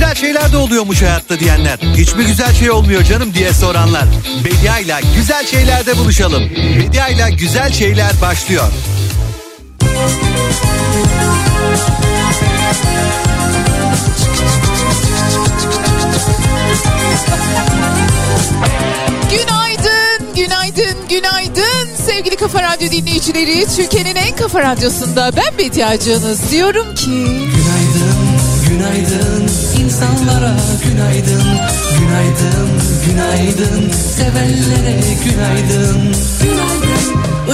güzel şeyler de oluyormuş hayatta diyenler, hiçbir güzel şey olmuyor canım diye soranlar, Bediay'la güzel şeylerde buluşalım. Bediay'la güzel şeyler başlıyor. Günaydın, günaydın, günaydın sevgili Kafa Radyo dinleyicileri. Türkiye'nin en kafa radyosunda ben Bediay'cınız diyorum ki... Günaydın, günaydın insanlara, günaydın, günaydın, günaydın sevenlere, günaydın, günaydın.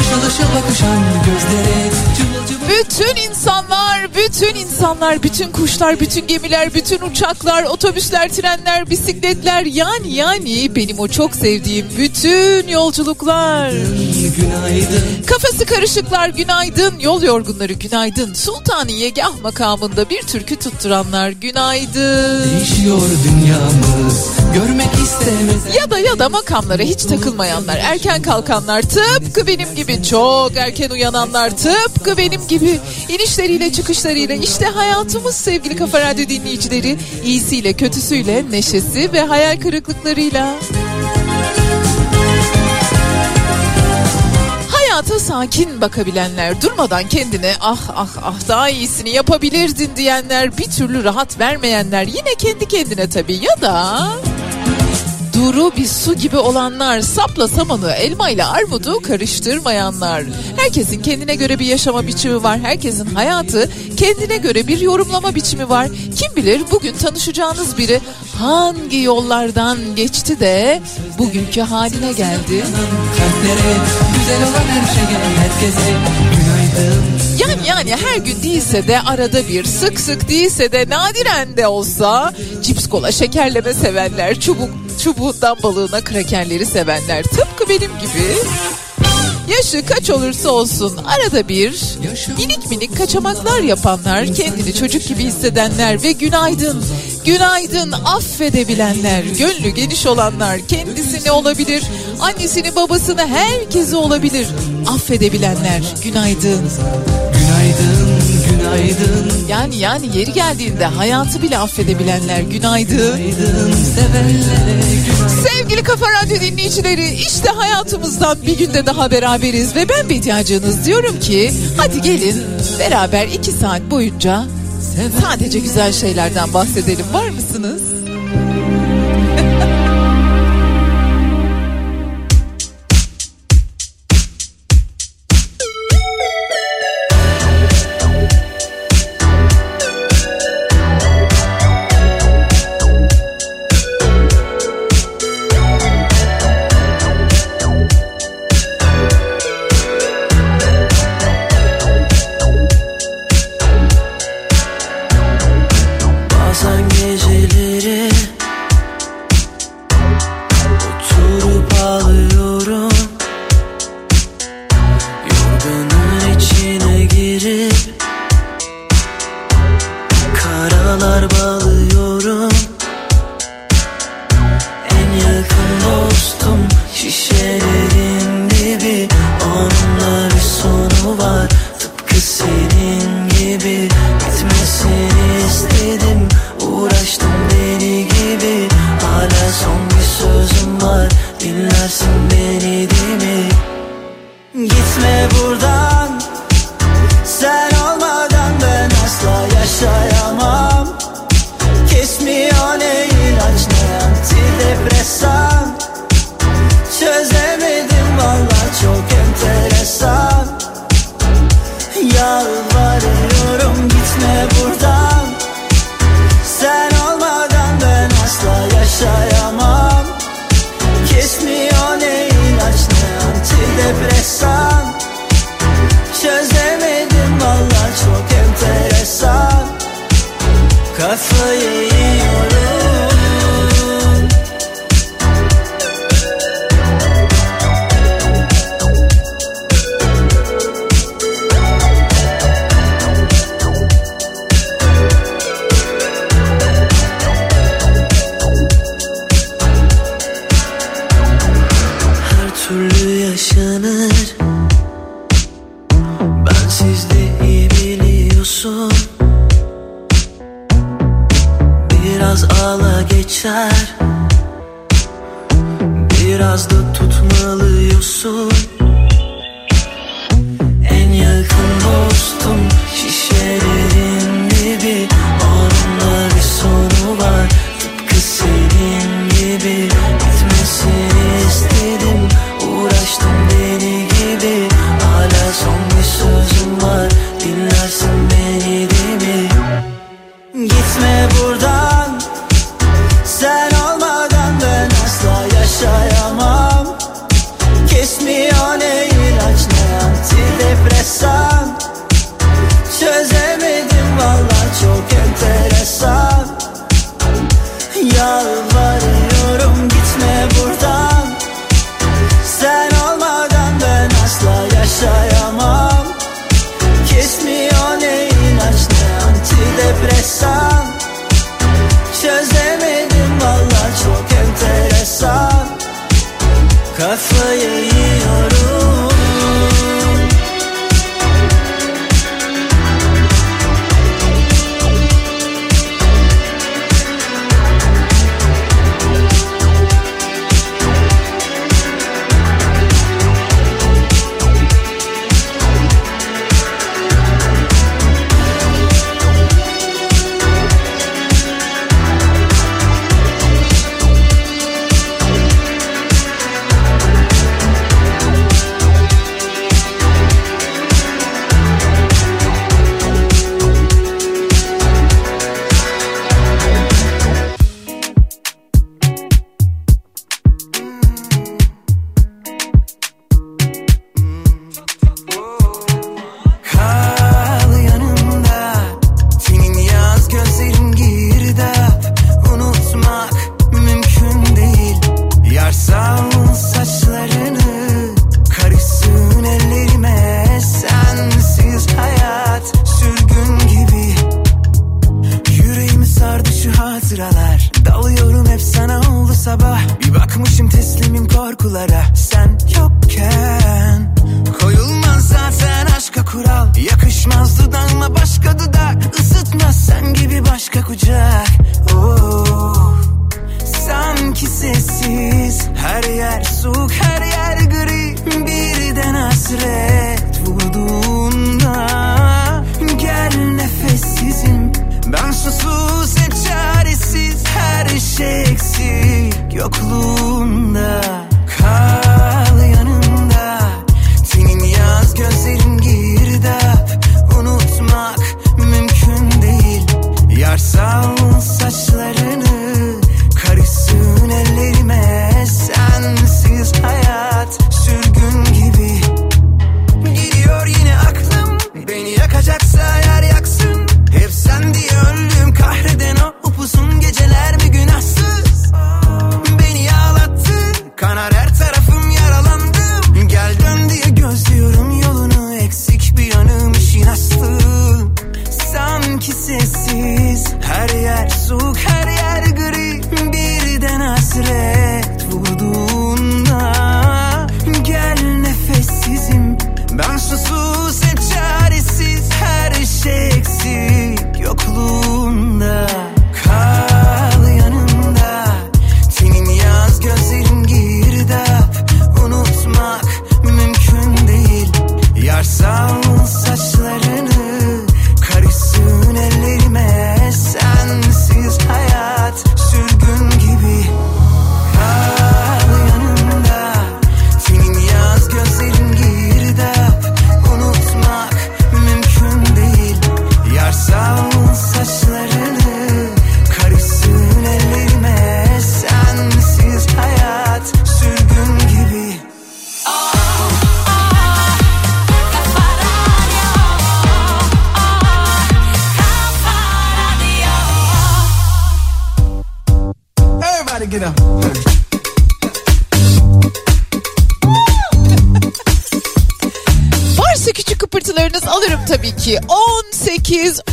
Işıl ışıl bakışan gözlere, cıvıl cıvıl... Bütün insanlar, bütün insanlar, bütün kuşlar, bütün gemiler, bütün uçaklar, otobüsler, trenler, bisikletler, yani benim o çok sevdiğim bütün yolculuklar. Günaydın. Kafası karışıklar günaydın, yol yorgunları günaydın, Sultani Yegah makamında bir türkü tutturanlar günaydın. Değişiyor dünyamız, görmek istemez. Ya da makamlara hiç takılmayanlar, erken kalkanlar, tıpkı benim gibi çok erken uyananlar, tıpkı benim gibi inişleriyle çıkışlarıyla. İşte hayatımız sevgili Kafa Radyo dinleyicileri, iyisiyle kötüsüyle, neşesi ve hayal kırıklıklarıyla. Hayata sakin bakabilenler, durmadan kendine ah daha iyisini yapabilirdin diyenler, bir türlü rahat vermeyenler, yine kendi kendine tabii, ya da duru bir su gibi olanlar, sapla samanı, elmayla armudu karıştırmayanlar. Herkesin kendine göre bir yaşama biçimi var. Herkesin hayatı kendine göre bir yorumlama biçimi var. Kim bilir bugün tanışacağınız biri hangi yollardan geçti de bugünkü haline geldi. Yani her gün değilse de, arada bir, sık sık değilse de, nadiren de olsa cips, kola, şekerleme sevenler, çubuğundan balığına krakerleri sevenler, tıpkı benim gibi. Yaşı kaç olursa olsun arada bir minik minik kaçamaklar yapanlar, kendini çocuk gibi hissedenler ve günaydın, günaydın affedebilenler, gönlü geniş olanlar, kendisini olabilir, annesini, babasını, herkesi olabilir affedebilenler, günaydın. Günaydın, günaydın. Yani yeri geldiğinde hayatı bile affedebilenler, günaydın. Günaydın, sevenlere günaydın. Sevgili Kafa Radyo dinleyicileri, işte hayatımızdan bir günde daha beraberiz ve ben Bediacığınız diyorum ki hadi gelin beraber 2 saat boyunca sadece güzel şeylerden bahsedelim. Var mısınız? biraz ağla geçer. Biraz da tutmalıyorsun. En yakın dostum şişelerin gibi. Onunla bir sonu var, tıpkı senin gibi. Gitmesini istedim, uğraştım deli gibi. Hala son bir sözüm var, dinlersin beni değil mi? Gitme buradan, sen olmadan ben asla yaşayamam. Kesmiyor ne ilaç ne antidepresan. Çözemedim valla çok enteresan. Yalvarıyorum gitme buradan, sen olmadan ben asla yaşayamam. Kesmiyor ne ilaç ne antidepresan. Çözemedim valla çok enteresan. Kafayı yiyorum.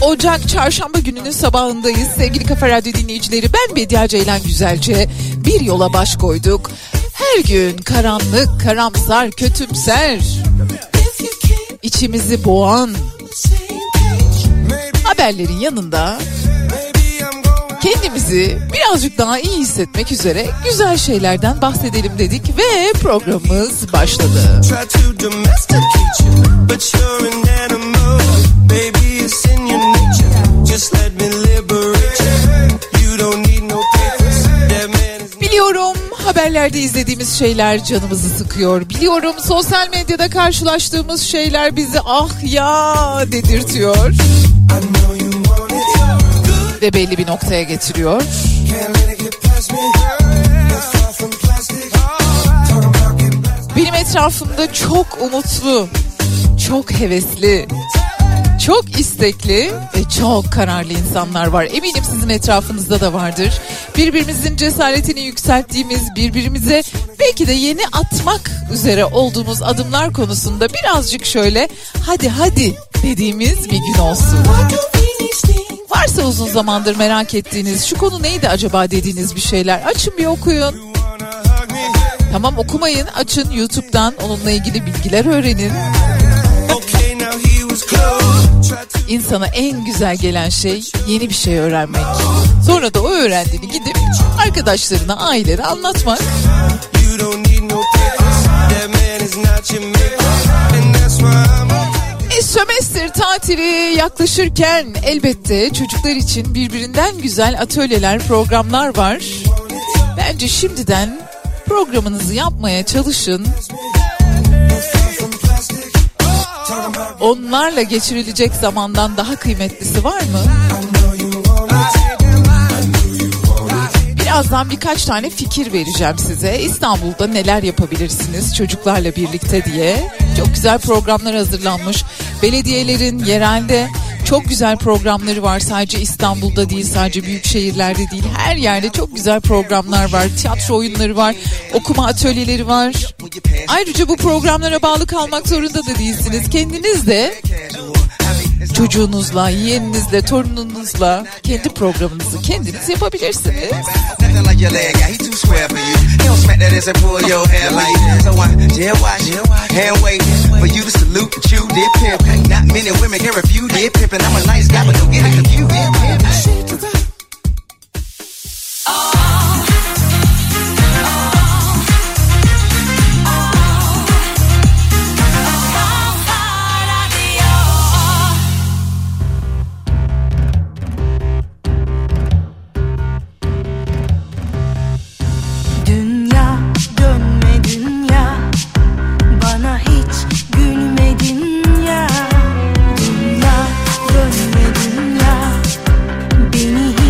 Ocak çarşamba gününün sabahındayız. Sevgili Kafa Radyo dinleyicileri, ben Medya Ceylan Güzelce. Bir yola baş koyduk. Her gün karanlık, karamsar, kötümser, içimizi boğan haberlerin yanında kendimizi kendimizi birazcık daha iyi hissetmek üzere güzel şeylerden bahsedelim dedik ve programımız başladı. Biliyorum haberlerde izlediğimiz şeyler canımızı sıkıyor. Biliyorum sosyal medyada karşılaştığımız şeyler bizi ah ya dedirtiyor. Ve belli bir noktaya getiriyor. Benim etrafımda çok umutlu, çok hevesli, çok istekli ve çok kararlı insanlar var. Eminim sizin etrafınızda da vardır. Birbirimizin cesaretini yükselttiğimiz, birbirimize belki de yeni atmak üzere olduğumuz adımlar konusunda birazcık şöyle hadi dediğimiz bir gün olsun. Varsa uzun zamandır merak ettiğiniz, şu konu neydi acaba dediğiniz bir şeyler açın bir okuyun. Tamam okumayın, açın YouTube'dan onunla ilgili bilgiler öğrenin. İnsana en güzel gelen şey yeni bir şey öğrenmek. Sonra da o öğrendiğini gidip arkadaşlarına, ailene anlatmak. Sömestr tatili yaklaşırken elbette çocuklar için birbirinden güzel atölyeler, programlar var. Bence şimdiden programınızı yapmaya çalışın. Onlarla geçirilecek zamandan daha kıymetlisi var mı? Birazdan birkaç tane fikir vereceğim size. İstanbul'da neler yapabilirsiniz çocuklarla birlikte diye. Çok güzel programlar hazırlanmış. Belediyelerin yerelde çok güzel programları var. Sadece İstanbul'da değil, sadece büyük şehirlerde değil. Her yerde çok güzel programlar var. Tiyatro oyunları var, okuma atölyeleri var. Ayrıca bu programlara bağlı kalmak zorunda da değilsiniz. Kendiniz de çocuğunuzla, yeğeninizle, torununuzla kendi programınızı kendiniz yapabilirsiniz. Dünya dönme dünya beni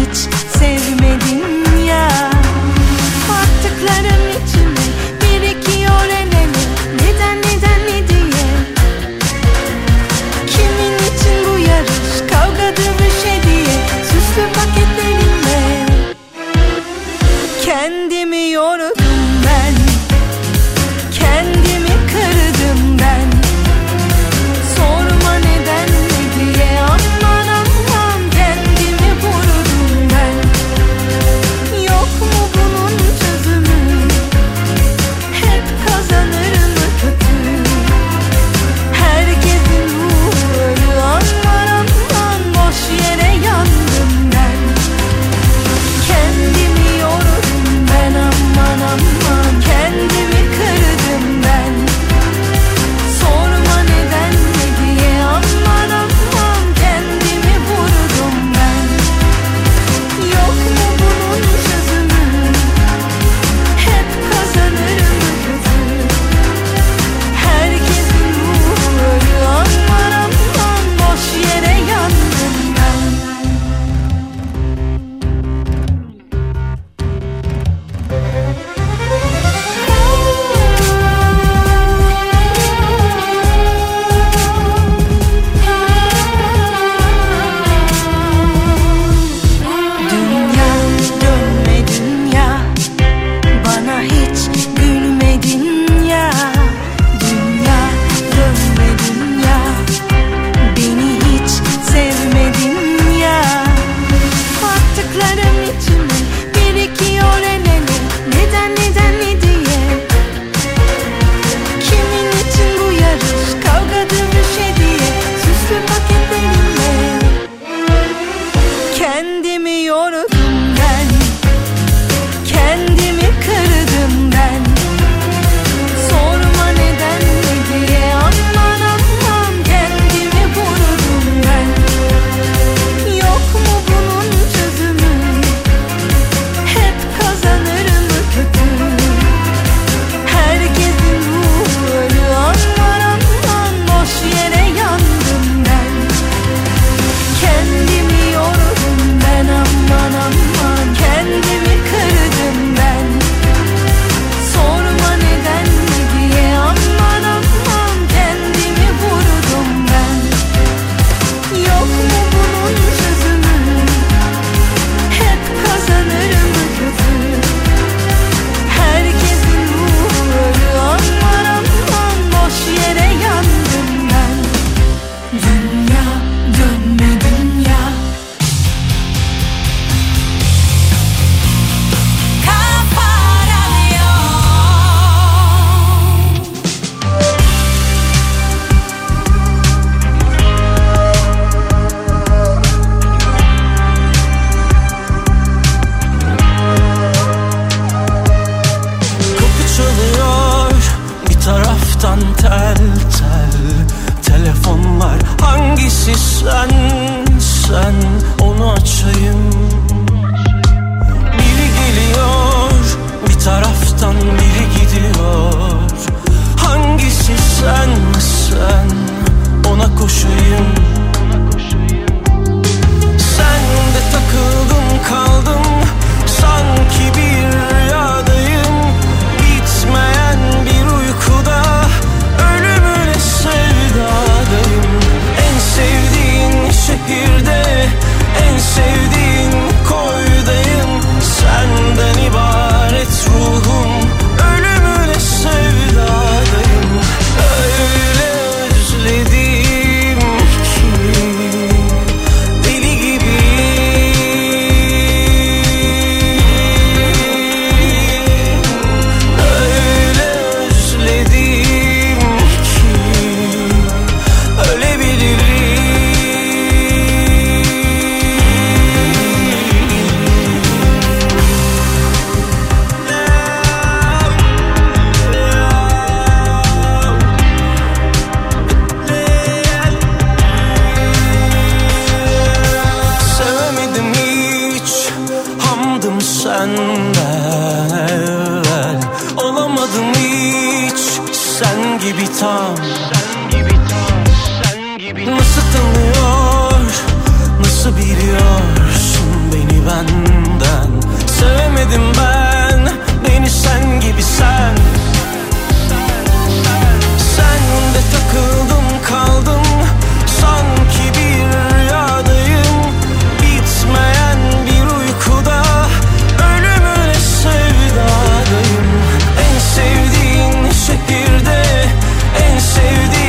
yandım senden evvel. Olamadım hiç sen gibi tam. Nasıl tanıyor, nasıl biliyorsun beni benden? Sevmedim ben beni sen gibi sen. Sen de takıldım kaldım, sanki bir rüyadayım, bitmeyen bir uykuda, ölümüne sevdadayım. En sevdiğin şehirde, en sevdiğin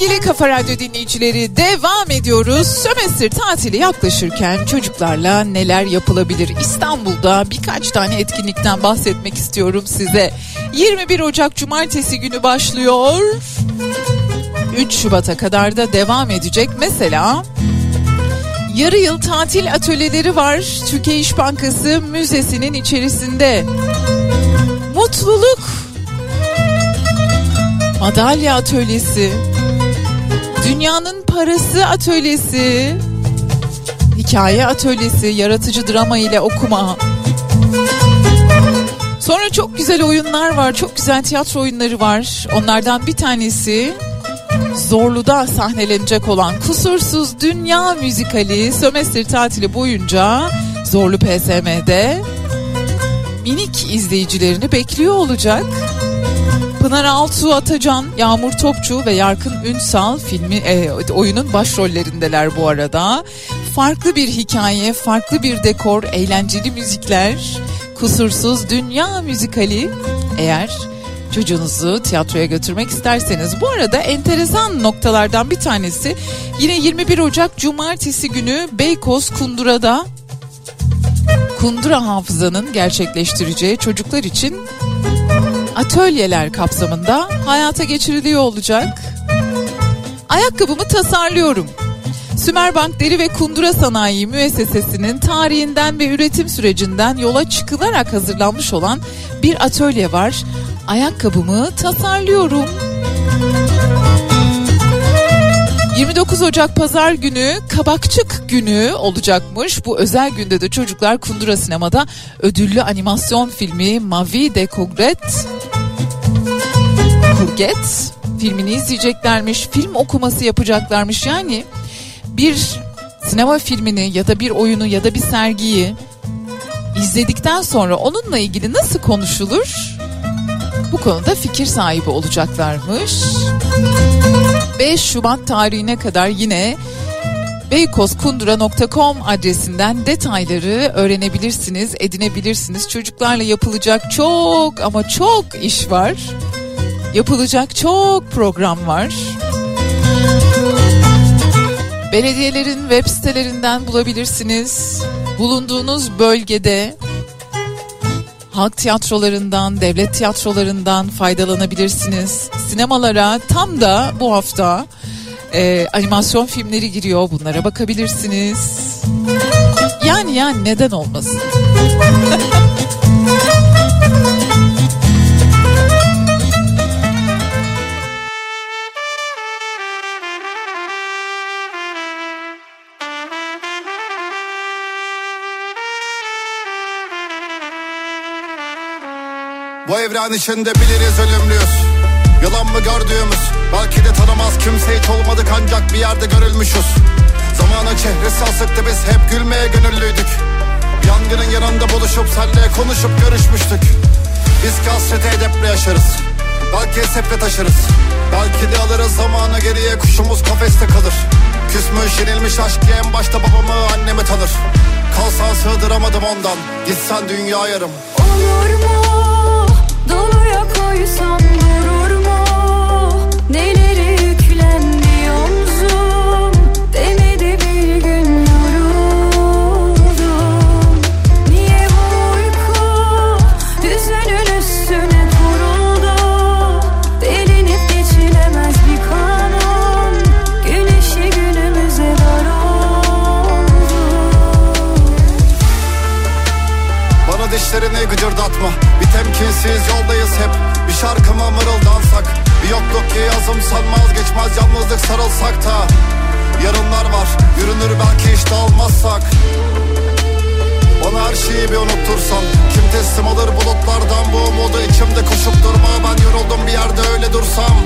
Sevgili Kafa Radyo dinleyicileri, devam ediyoruz. Sömestr tatili yaklaşırken çocuklarla neler yapılabilir? İstanbul'da birkaç tane etkinlikten bahsetmek istiyorum size. 21 Ocak Cumartesi günü başlıyor. 3 Şubat'a kadar da devam edecek. Mesela yarı yıl tatil atölyeleri var. Türkiye İş Bankası Müzesi'nin içerisinde. Mutluluk Madalya Atölyesi, Dünyanın Parası Atölyesi, Hikaye Atölyesi, Yaratıcı Drama ile Okuma. Sonra çok güzel oyunlar var, çok güzel tiyatro oyunları var. Onlardan bir tanesi Zorlu'da sahnelenecek olan Kusursuz Dünya Müzikali, sömestr tatili boyunca Zorlu PSM'de minik izleyicilerini bekliyor olacak. Pınar Altuğ, Atacan, Yağmur Topçu ve Yarkın Ünsal oyunun başrollerindeler bu arada. Farklı bir hikaye, farklı bir dekor, eğlenceli müzikler. Kusursuz Dünya Müzikali, eğer çocuğunuzu tiyatroya götürmek isterseniz. Bu arada enteresan noktalardan bir tanesi, yine 21 Ocak Cumartesi günü Beykoz-Kundura'da Kundura Hafıza'nın gerçekleştireceği çocuklar için atölyeler kapsamında hayata geçiriliyor olacak. Ayakkabımı tasarlıyorum. Sümerbank Deri ve Kundura Sanayi Müessesesi'nin tarihinden ve üretim sürecinden yola çıkılarak hazırlanmış olan bir atölye var. Ayakkabımı tasarlıyorum. 29 Ocak Pazar günü Kabakçık günü olacakmış. Bu özel günde de çocuklar Kundura Sinemada ödüllü animasyon filmi Mavi de Cogret filmini izleyeceklermiş. Film okuması yapacaklarmış. Yani bir sinema filmini ya da bir oyunu ya da bir sergiyi izledikten sonra onunla ilgili nasıl konuşulur, bu konuda fikir sahibi olacaklarmış. 5 Şubat tarihine kadar yine beykoz-kundura.com adresinden detayları öğrenebilirsiniz, edinebilirsiniz. Çocuklarla yapılacak çok ama çok iş var. Yapılacak çok program var. Belediyelerin web sitelerinden bulabilirsiniz. Bulunduğunuz bölgede halk tiyatrolarından, devlet tiyatrolarından faydalanabilirsiniz. Sinemalara tam da bu hafta animasyon filmleri giriyor. Bunlara bakabilirsiniz. Yani neden olmasın? Bu evren içinde biliriz ölümlüyüz. Yalan mı gördüğümüz? Belki de tanımaz kimse, hiç olmadık ancak bir yerde görülmüşüz. Zamanın çehresi asıktı, biz hep gülmeye gönüllüydük. Yangının yanında buluşup senle konuşup görüşmüştük. Biz kasrete edeple yaşarız, belki hesapla taşırız. Belki de alırız zamanı geriye, kuşumuz kafeste kalır. Küsmüş yenilmiş aşk diye en başta babamı annemi tanır. Kalsan sığdıramadım ondan, gitsen dünya yarım. Olur mu? Doluya koysam durur mu? Neleri yüklendi omzum, demedi bir gün yoruldum. Niye bu uyku hüzünün üstüne kuruldu? Delinip geçilemez bir kanun, güneşi günümüze dar oldu. Bana dişlerini gıcırdatma, temkinsiz yoldayız hep. Bir şarkıma mırıldansak, bir yokluk yazım sanmaz geçmez, yalnızlık sarılsak da yarınlar var, yürünür belki hiç dağılmazsak. Bana her şeyi bir unuttursan, kim teslim alır bulutlardan bu umudu? İçimde koşup durma, ben yoruldum bir yerde öyle dursam.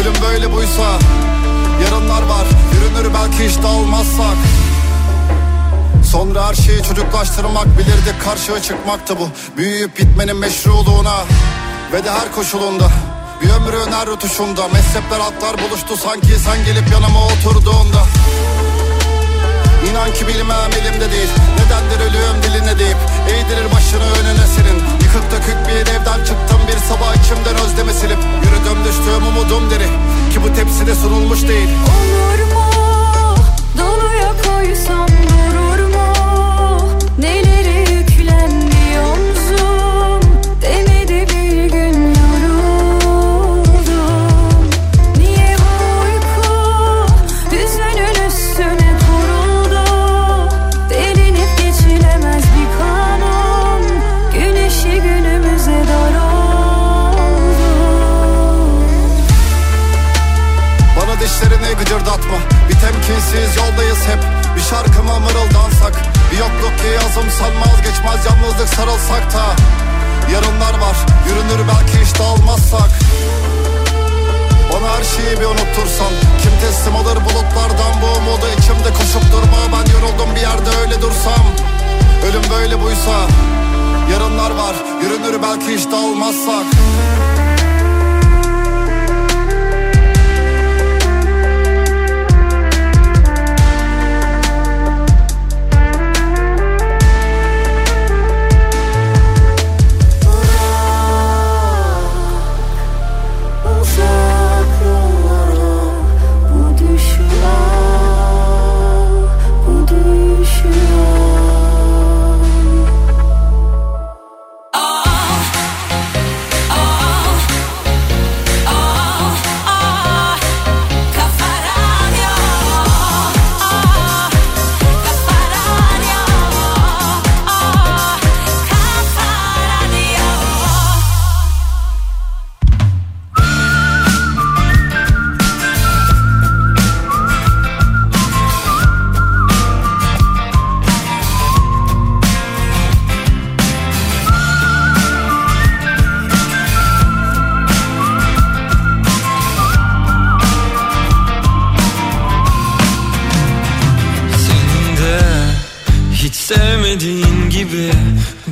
Ölüm böyle buysa, yarınlar var, yürünür belki hiç dağılmazsak. Sonra her şeyi çocuklaştırmak, bilirdik karşıya çıkmaktı bu. Büyüyüp bitmenin meşruluğuna ve de her koşulunda, bir ömrün her rutuşunda. Mezhepler atlar buluştu sanki sen gelip yanıma oturduğunda. İnan ki bilmem elimde değil, nedendir ölüm diline deyip eğdirir başını önüne senin. Yıkık dökük bir evden çıktım bir sabah, içimden özlemi silip yürüdüm düştüğüm umudum deri. ki bu tepside sunulmuş değil. Olur mu doluya koysam durur mu? Neleri yüklendi omzum, demedi bir gün yoruldum. Niye bu uyku hüzünün üstüne kuruldu? Delinip geçilemez bir kanım, güneşi günümüze dar oldu. Bana dişlerini gıcırdatma, bir temkinsiz yoldayız hep. Bir şarkıma mırıldansak, bir yokluk ki azımsanma, vazgeçmez yalnızlık sarılsak da. Yarınlar var, yürünür belki hiç dağılmazsak. Bana her şeyi bir unuttursan, kim teslim alır bulutlardan bu umudu? İçimde koşup durma, ben yoruldum bir yerde öyle dursam. Ölüm böyle buysa, yarınlar var, yürünür belki hiç dağılmazsak.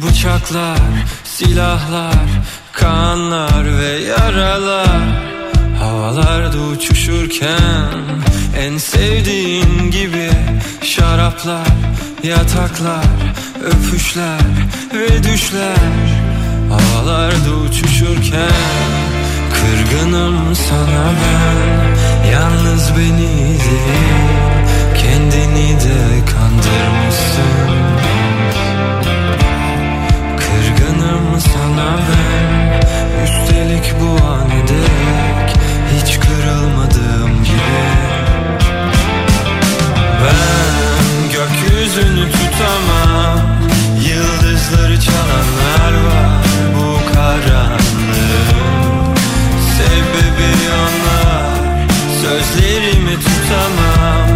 Bıçaklar, silahlar, kanlar ve yaralar. Havalarda uçuşurken en sevdiğin gibi. Şaraplar, yataklar, öpüşler ve düşler. Havalarda uçuşurken kırgınım sana ben. Yalnız beni değil, kendini de kandırmışsın. Kırgınım sana ben, üstelik bu an edek, hiç kırılmadığım gibi. Ben gökyüzünü tutamam, yıldızları çalanlar var bu karanlığın. Sebebi onlar, sözlerimi tutamam,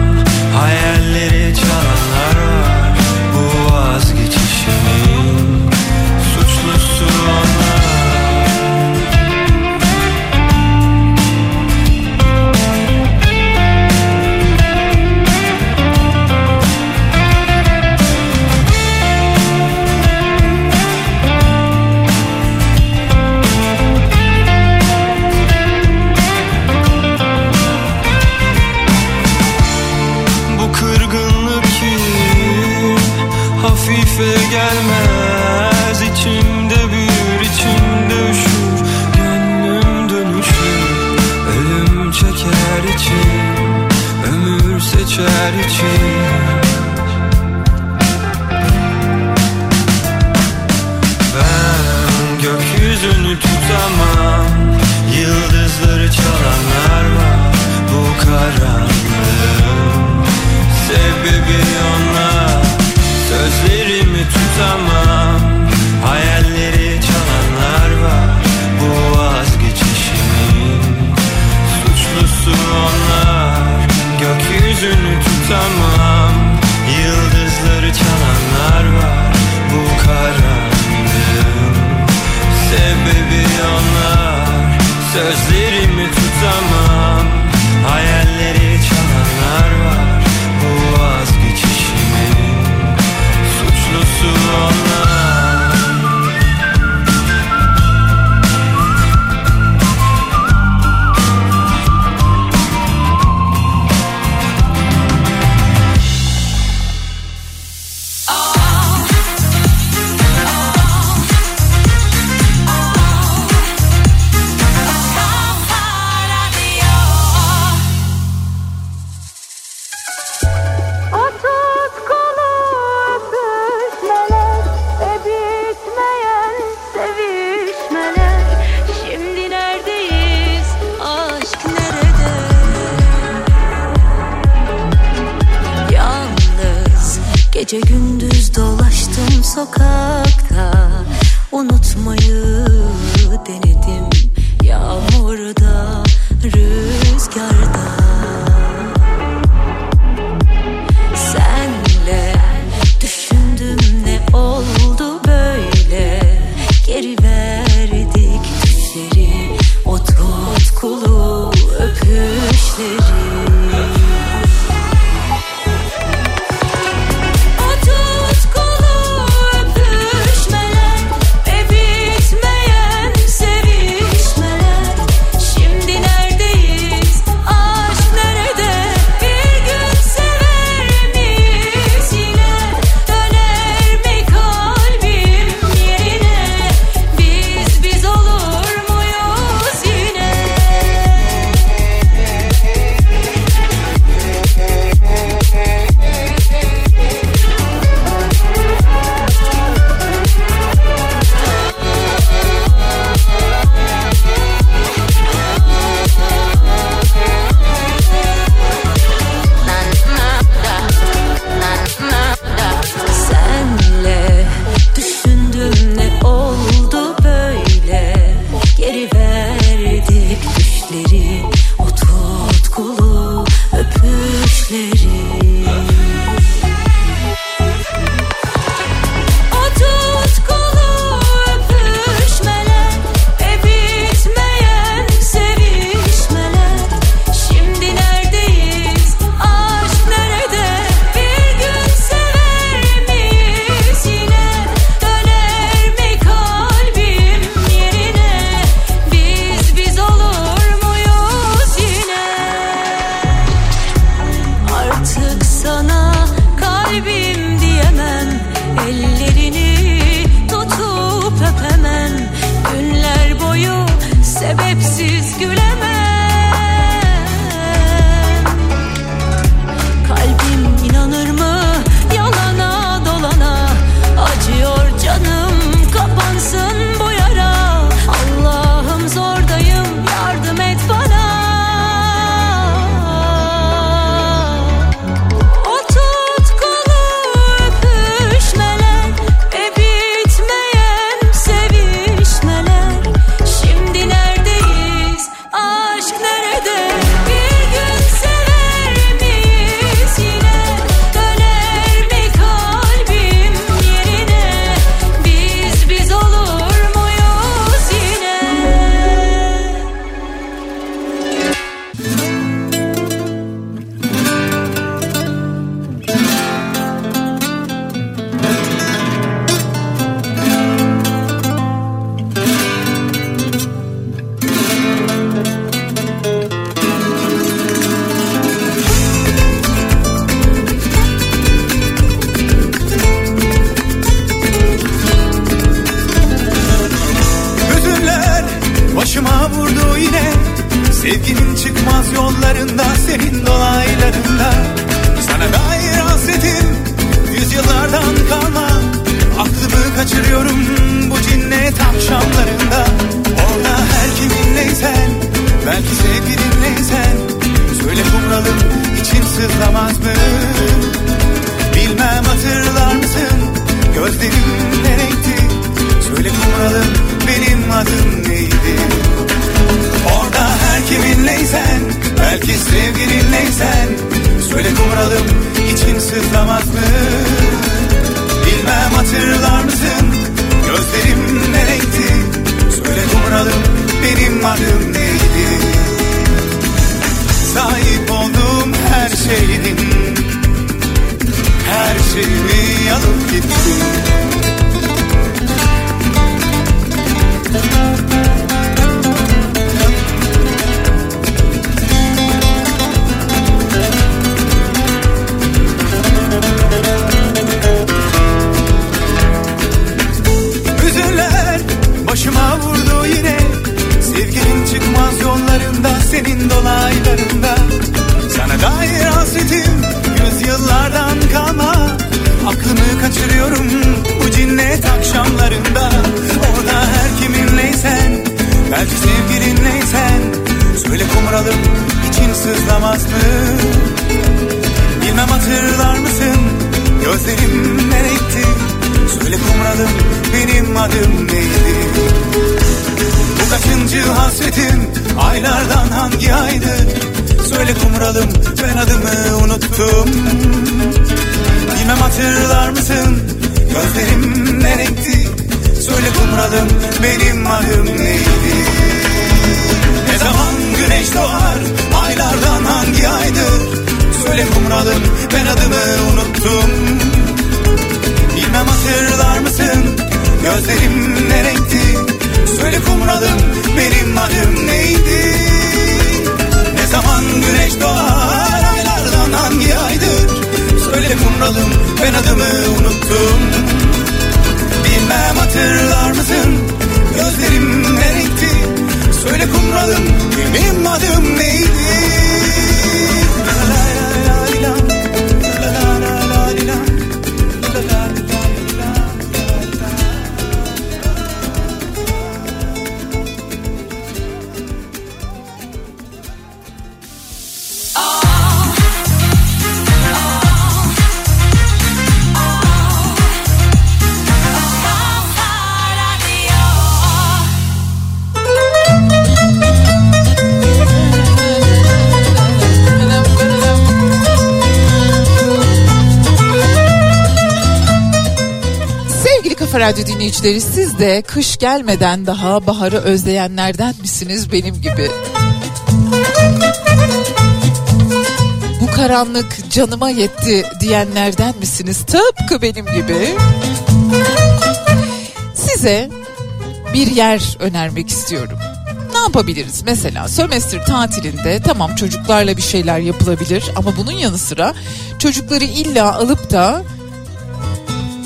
hayalleri çalanlar var bu vazgeçişimin. Bu kırgınlık ki hafife gelmez içim. İçimde üşür, gönlüm dönüşür, ölüm çeker içim, ömür seçer içim. Ben gökyüzünü tutamam, yıldızları çalanlar var bu karanlığın. Sebebi onlar, sözlerimi tutamam, hayalleri çalanlar var bu vazgeçişimin. Suçlusu onlar, gökyüzünü tutamam, yıldızları çalanlar var bu karanlığın. Sebebi onlar, sözlerimi tutamam, hayalleri çalanlar var bu vazgeçişimin. Suçlusu onlar. Gece gündüz dolaştım sokakta, unutmayı denedim yağmurda, rüzgarda. Senle düşündüm ne oldu böyle, geri verdik düşleri, o tutkulu öpüşleri. Bilmem hatırlar mısın Gözlerim nereydi? Söyle kumralım, benim adım neydi? Bu kaçıncı hasretim? Aylardan hangi aydı? Söyle kumralım, ben adımı unuttum. Bilmem hatırlar mısın? Gözlerim nereydi? Söyle kumralım, benim adım neydi? Ne zaman güneş doğar? Aylardan hangi aydır? Söyle kumralım, ben adımı unuttum. Bilmem hatırlar mısın? Gözlerim ne renkti? Söyle kumralım, benim adım neydi? Ne zaman güneş doğar? Aylardan hangi aydır? Söyle kumralım, ben adımı unuttum. Bilmem hatırlar mısın? Gözlerim ne renkti? Söyle kumralım, benim adım neydi? Kafa Radyo dinleyicileri, siz de kış gelmeden daha baharı özleyenlerden misiniz benim gibi? Bu karanlık canıma yetti diyenlerden misiniz tıpkı benim gibi? Size bir yer önermek istiyorum. Ne yapabiliriz? Mesela sömestr tatilinde tamam, çocuklarla bir şeyler yapılabilir ama bunun yanı sıra çocukları illa alıp da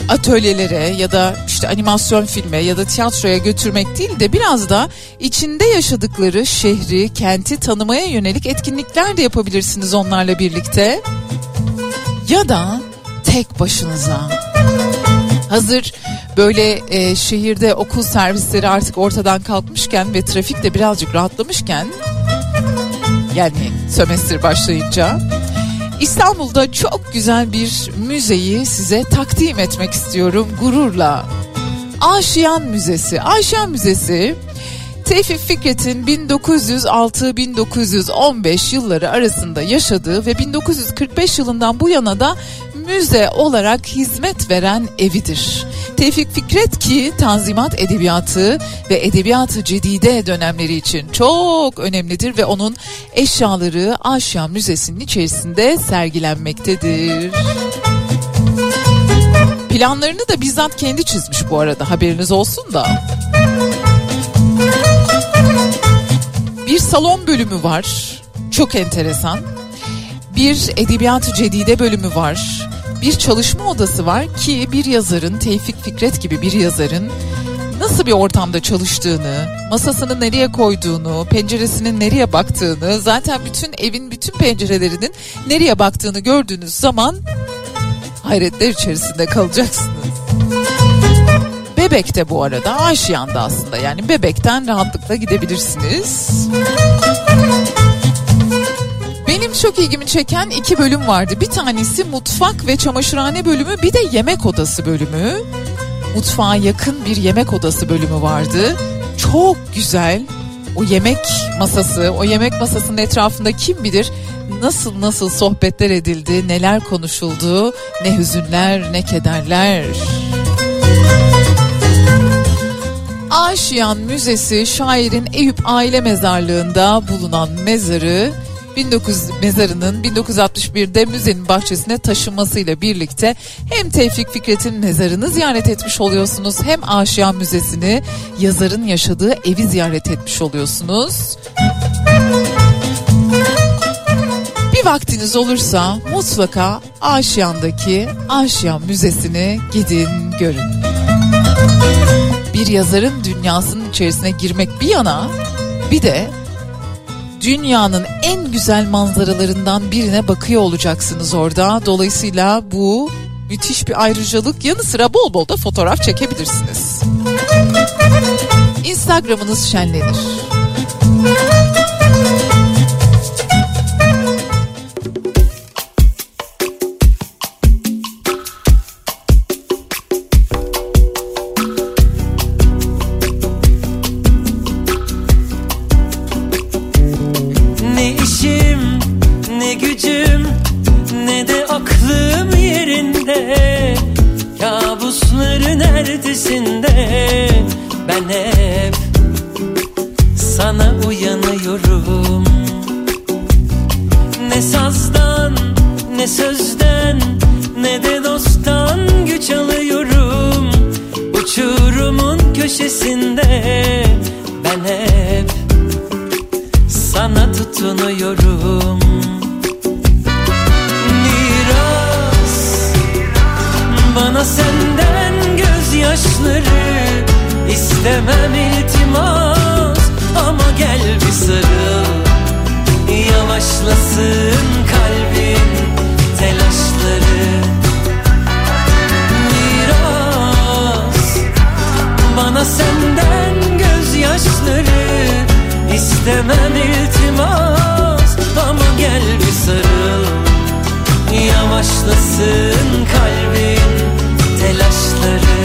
atölyelere ya da işte animasyon filme ya da tiyatroya götürmek değil de biraz da içinde yaşadıkları şehri, kenti tanımaya yönelik etkinlikler de yapabilirsiniz onlarla birlikte. Ya da tek başınıza. Hazır böyle şehirde okul servisleri artık ortadan kalkmışken ve trafik de birazcık rahatlamışken, yani sömestr başlayınca, İstanbul'da çok güzel bir müzeyi size takdim etmek istiyorum gururla. Aşiyan Müzesi. Aşiyan Müzesi, Tevfik Fikret'in 1906-1915 yılları arasında yaşadığı ve 1945 yılından bu yana da müze olarak hizmet veren evidir. Tevfik Fikret ki Tanzimat Edebiyatı ve Edebiyatı Cedide dönemleri için çok önemlidir ve onun eşyaları Aşiyan Müzesi'nin içerisinde sergilenmektedir. Planlarını da bizzat kendi çizmiş bu arada, haberiniz olsun da. Bir salon bölümü var, çok enteresan. Bir Edebiyatı Cedide bölümü var. Bir çalışma odası var ki bir yazarın, Tevfik Fikret gibi bir yazarın nasıl bir ortamda çalıştığını, masasını nereye koyduğunu, penceresinin nereye baktığını, zaten bütün evin bütün pencerelerinin nereye baktığını gördüğünüz zaman hayretler içerisinde kalacaksınız. Bebek'te bu arada, Aşiyan'da aslında, yani Bebek'ten rahatlıkla gidebilirsiniz. Çok ilgimi çeken iki bölüm vardı. Bir tanesi mutfak ve çamaşırhane bölümü, bir de yemek odası bölümü. Mutfağa yakın bir yemek odası bölümü vardı. Çok güzel. O yemek masası, o yemek masasının etrafında kim bilir nasıl sohbetler edildi, neler konuşuldu, ne hüzünler, ne kederler. Aşiyan Müzesi, şairin Eyüp Aile Mezarlığı'nda bulunan mezarı, mezarının 1961'de müzenin bahçesine taşınmasıyla birlikte hem Tevfik Fikret'in mezarını ziyaret etmiş oluyorsunuz, hem Aşiyan Müzesi'ni, yazarın yaşadığı evi ziyaret etmiş oluyorsunuz. Bir vaktiniz olursa mutlaka Aşiyan'daki Aşiyan Müzesi'ni gidin, görün. Bir yazarın dünyasının içerisine girmek bir yana, bir de dünyanın en güzel manzaralarından birine bakıyor olacaksınız orada. Dolayısıyla bu müthiş bir ayrıcalık. Yanı sıra bol bol da fotoğraf çekebilirsiniz. Instagram'ınız şenlenir. sazdan, ne sözden, ne de dosttan güç alıyorum. Uçurumun köşesinde ben hep sana tutunuyorum. Miras bana senden gözyaşları, istemem iltimas ama gel bir sarıl. Yavaşlasın kalbin telaşları. Miras bana senden gözyaşları, istemem iltimas ama gel bir sarıl. Yavaşlasın kalbin telaşları.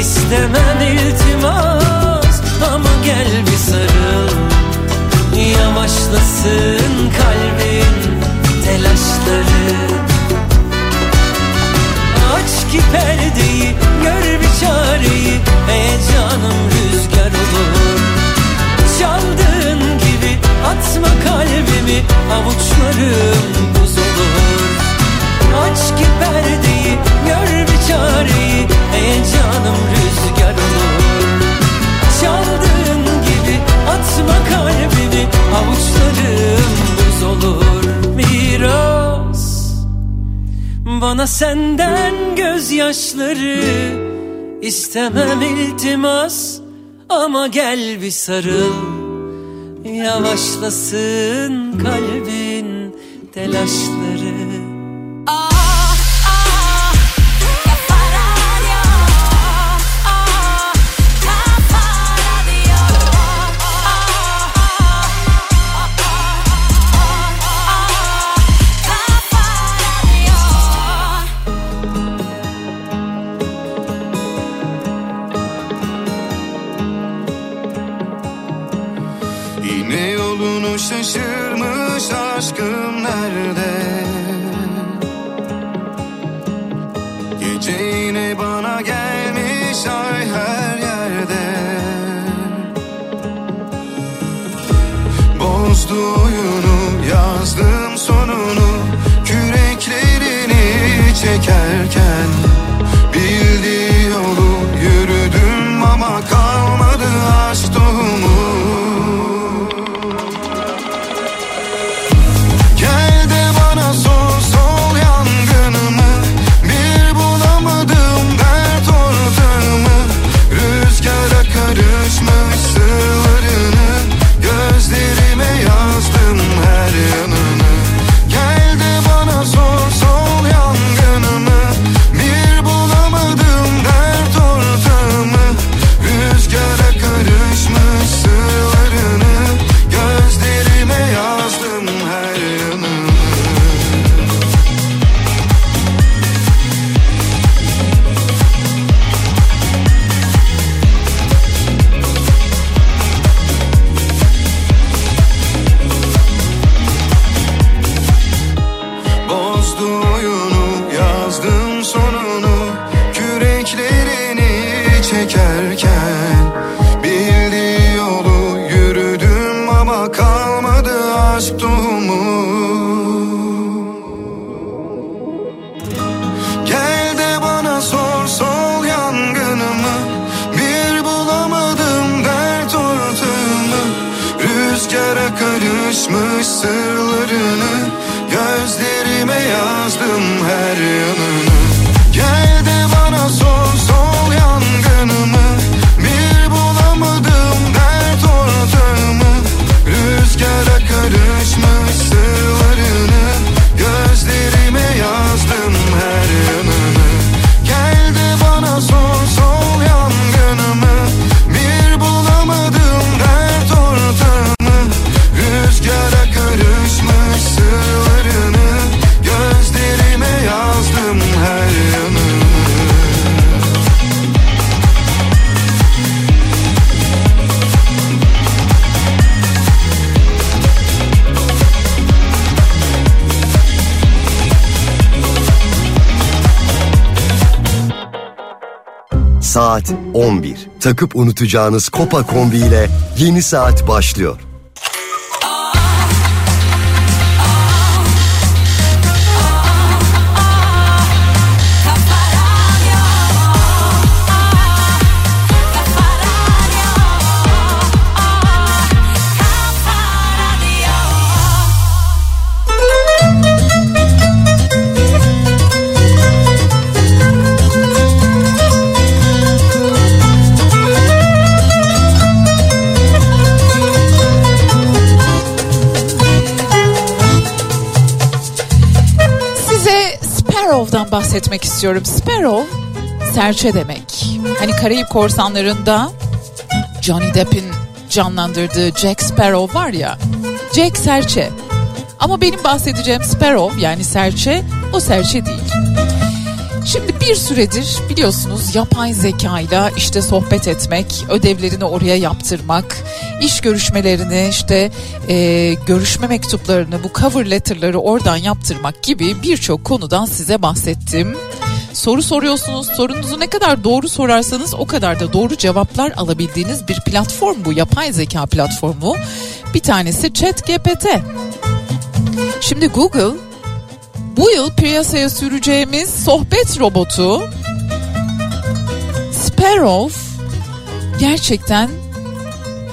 İstemem iltimas ama gel bir sarıl. Yavaşlasın kalbin telaşları. Miras bana senden gözyaşları, İstemem iltimas ama gel bir sarıl. Yavaşlasın kalbin telaşları. Aç ki perdeyi, gör bir çareyi, heyecanım rüzgar olur. Çaldığın gibi atma kalbimi, avuçlarım buz olur. Aç ki perdeyi, gör bir çareyi, heyecanım rüzgar olur. Çaldığın gibi atma kalbimi, avuçlarım buz olur. Miras bana senden gözyaşları, istemem iltimas ama gel bir sarıl. Yavaşlasın kalbin telaşları. Şaşırmış aşkım nerede? Gece yine bana gelmiş ay her yerde. Bozdu oyunu, yazdım sonunu, küreklerini çekerken bildiği yolu yürüdüm ama kalmadı aşk tohumu. Gel de bana sor sol yan. açmış sırlarını, gözlerime yazdım her yanını. Gel de bana son sol yangınımı, bir bulamadım dert ortağımı. Rüzgara karışmış sırlarını, gözlerime yazdım her yanını. Gel de bana son sol yangınımı, bir bulamadım dert ortağımı. Rüzgara karışmış sırlarını, gözlerime yazdım her yanını. Saat 11. Takıp unutacağınız Kopa Kombi ile yeni saat başlıyor. Bahsetmek istiyorum. Sparrow serçe demek. Hani Karayip Korsanları'nda Johnny Depp'in canlandırdığı Jack Sparrow var ya, Jack serçe. Ama benim bahsedeceğim Sparrow, yani serçe, o serçe değil. Şimdi bir süredir biliyorsunuz yapay zekayla işte sohbet etmek, ödevlerini oraya yaptırmak, iş görüşmelerini işte görüşme mektuplarını, bu cover letter'ları oradan yaptırmak gibi birçok konudan size bahsettim. Soru soruyorsunuz, sorunuzu ne kadar doğru sorarsanız o kadar da doğru cevaplar alabildiğiniz bir platform bu, yapay zeka platformu. Bir tanesi ChatGPT. Şimdi Google bu yıl piyasaya süreceğimiz sohbet robotu Sparrow gerçekten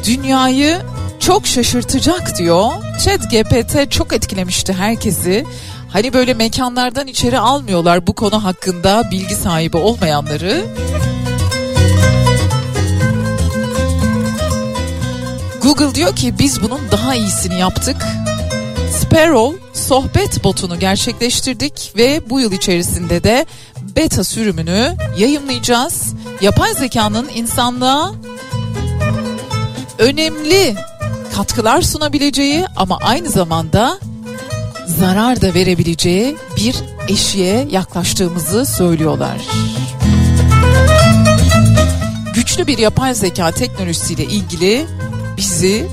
dünyayı çok şaşırtacak diyor. ChatGPT çok etkilemişti herkesi. Hani böyle mekanlardan içeri almıyorlar bu konu hakkında bilgi sahibi olmayanları. Google diyor ki biz bunun daha iyisini yaptık. Sparrow sohbet botunu gerçekleştirdik ve bu yıl içerisinde de beta sürümünü yayımlayacağız. Yapay zekanın insanlığa önemli katkılar sunabileceği ama aynı zamanda zarar da verebileceği bir eşiğe yaklaştığımızı söylüyorlar. Güçlü bir yapay zeka teknolojisiyle ilgili bizi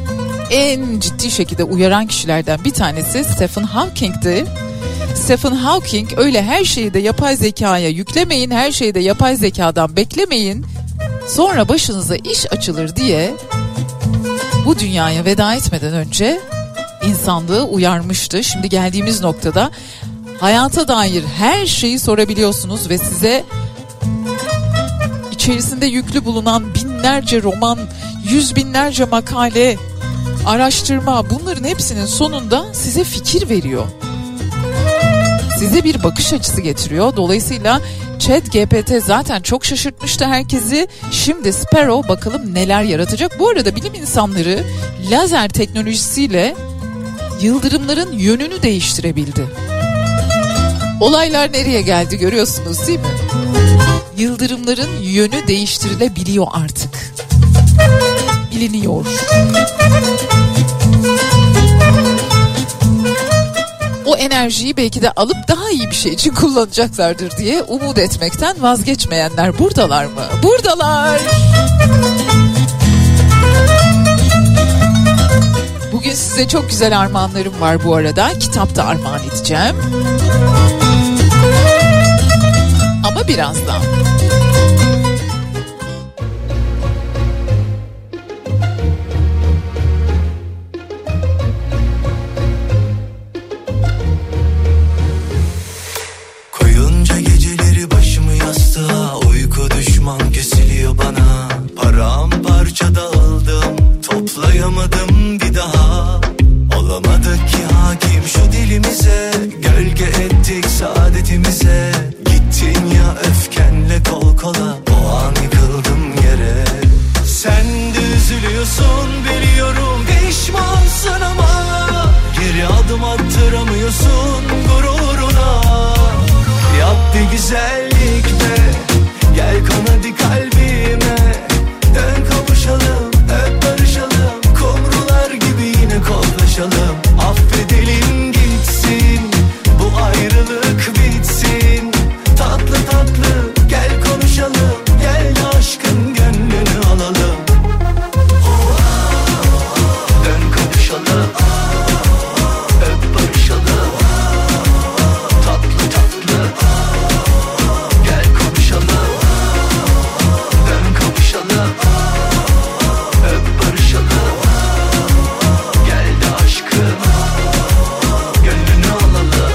en ciddi şekilde uyaran kişilerden bir tanesi Stephen Hawking'ti. Stephen Hawking öyle her şeyi de yapay zekaya yüklemeyin, her şeyi de yapay zekadan beklemeyin, sonra başınıza iş açılır diye bu dünyaya veda etmeden önce insanlığı uyarmıştı. Şimdi geldiğimiz noktada hayata dair her şeyi sorabiliyorsunuz ve size içerisinde yüklü bulunan binlerce roman, yüz binlerce makale, araştırma, bunların hepsinin sonunda size fikir veriyor. Size bir bakış açısı getiriyor. Dolayısıyla ChatGPT zaten çok şaşırtmıştı herkesi. Şimdi Sparrow bakalım neler yaratacak. Bu arada bilim insanları lazer teknolojisiyle yıldırımların yönünü değiştirebildi. Olaylar nereye geldi görüyorsunuz değil mi? Yıldırımların yönü değiştirilebiliyor artık. Biliniyor. O enerjiyi belki de alıp daha iyi bir şey için kullanacaklardır diye umut etmekten vazgeçmeyenler buradalar mı? Buradalar. Bugün size çok güzel armağanlarım var bu arada. Kitapta armağan edeceğim. Ama birazdan. Paramparça dağıldım, toplayamadım bir daha. Olamam. güzellikte. Gel kan hadi kalbime, dön kavuşalım, öp barışalım. Kumrular gibi yine kollaşalım. Affedelim gitsin, bu ayrılık bitsin. Tatlı tatlı gel konuşalım, gel de aşkın gönlünü alalım. Dön kavuşalım, öp barışalım. Tatlı tatlı gel konuşalım, dön kavuşalım, öp barışalım. Gel de aşkın gönlünü alalım.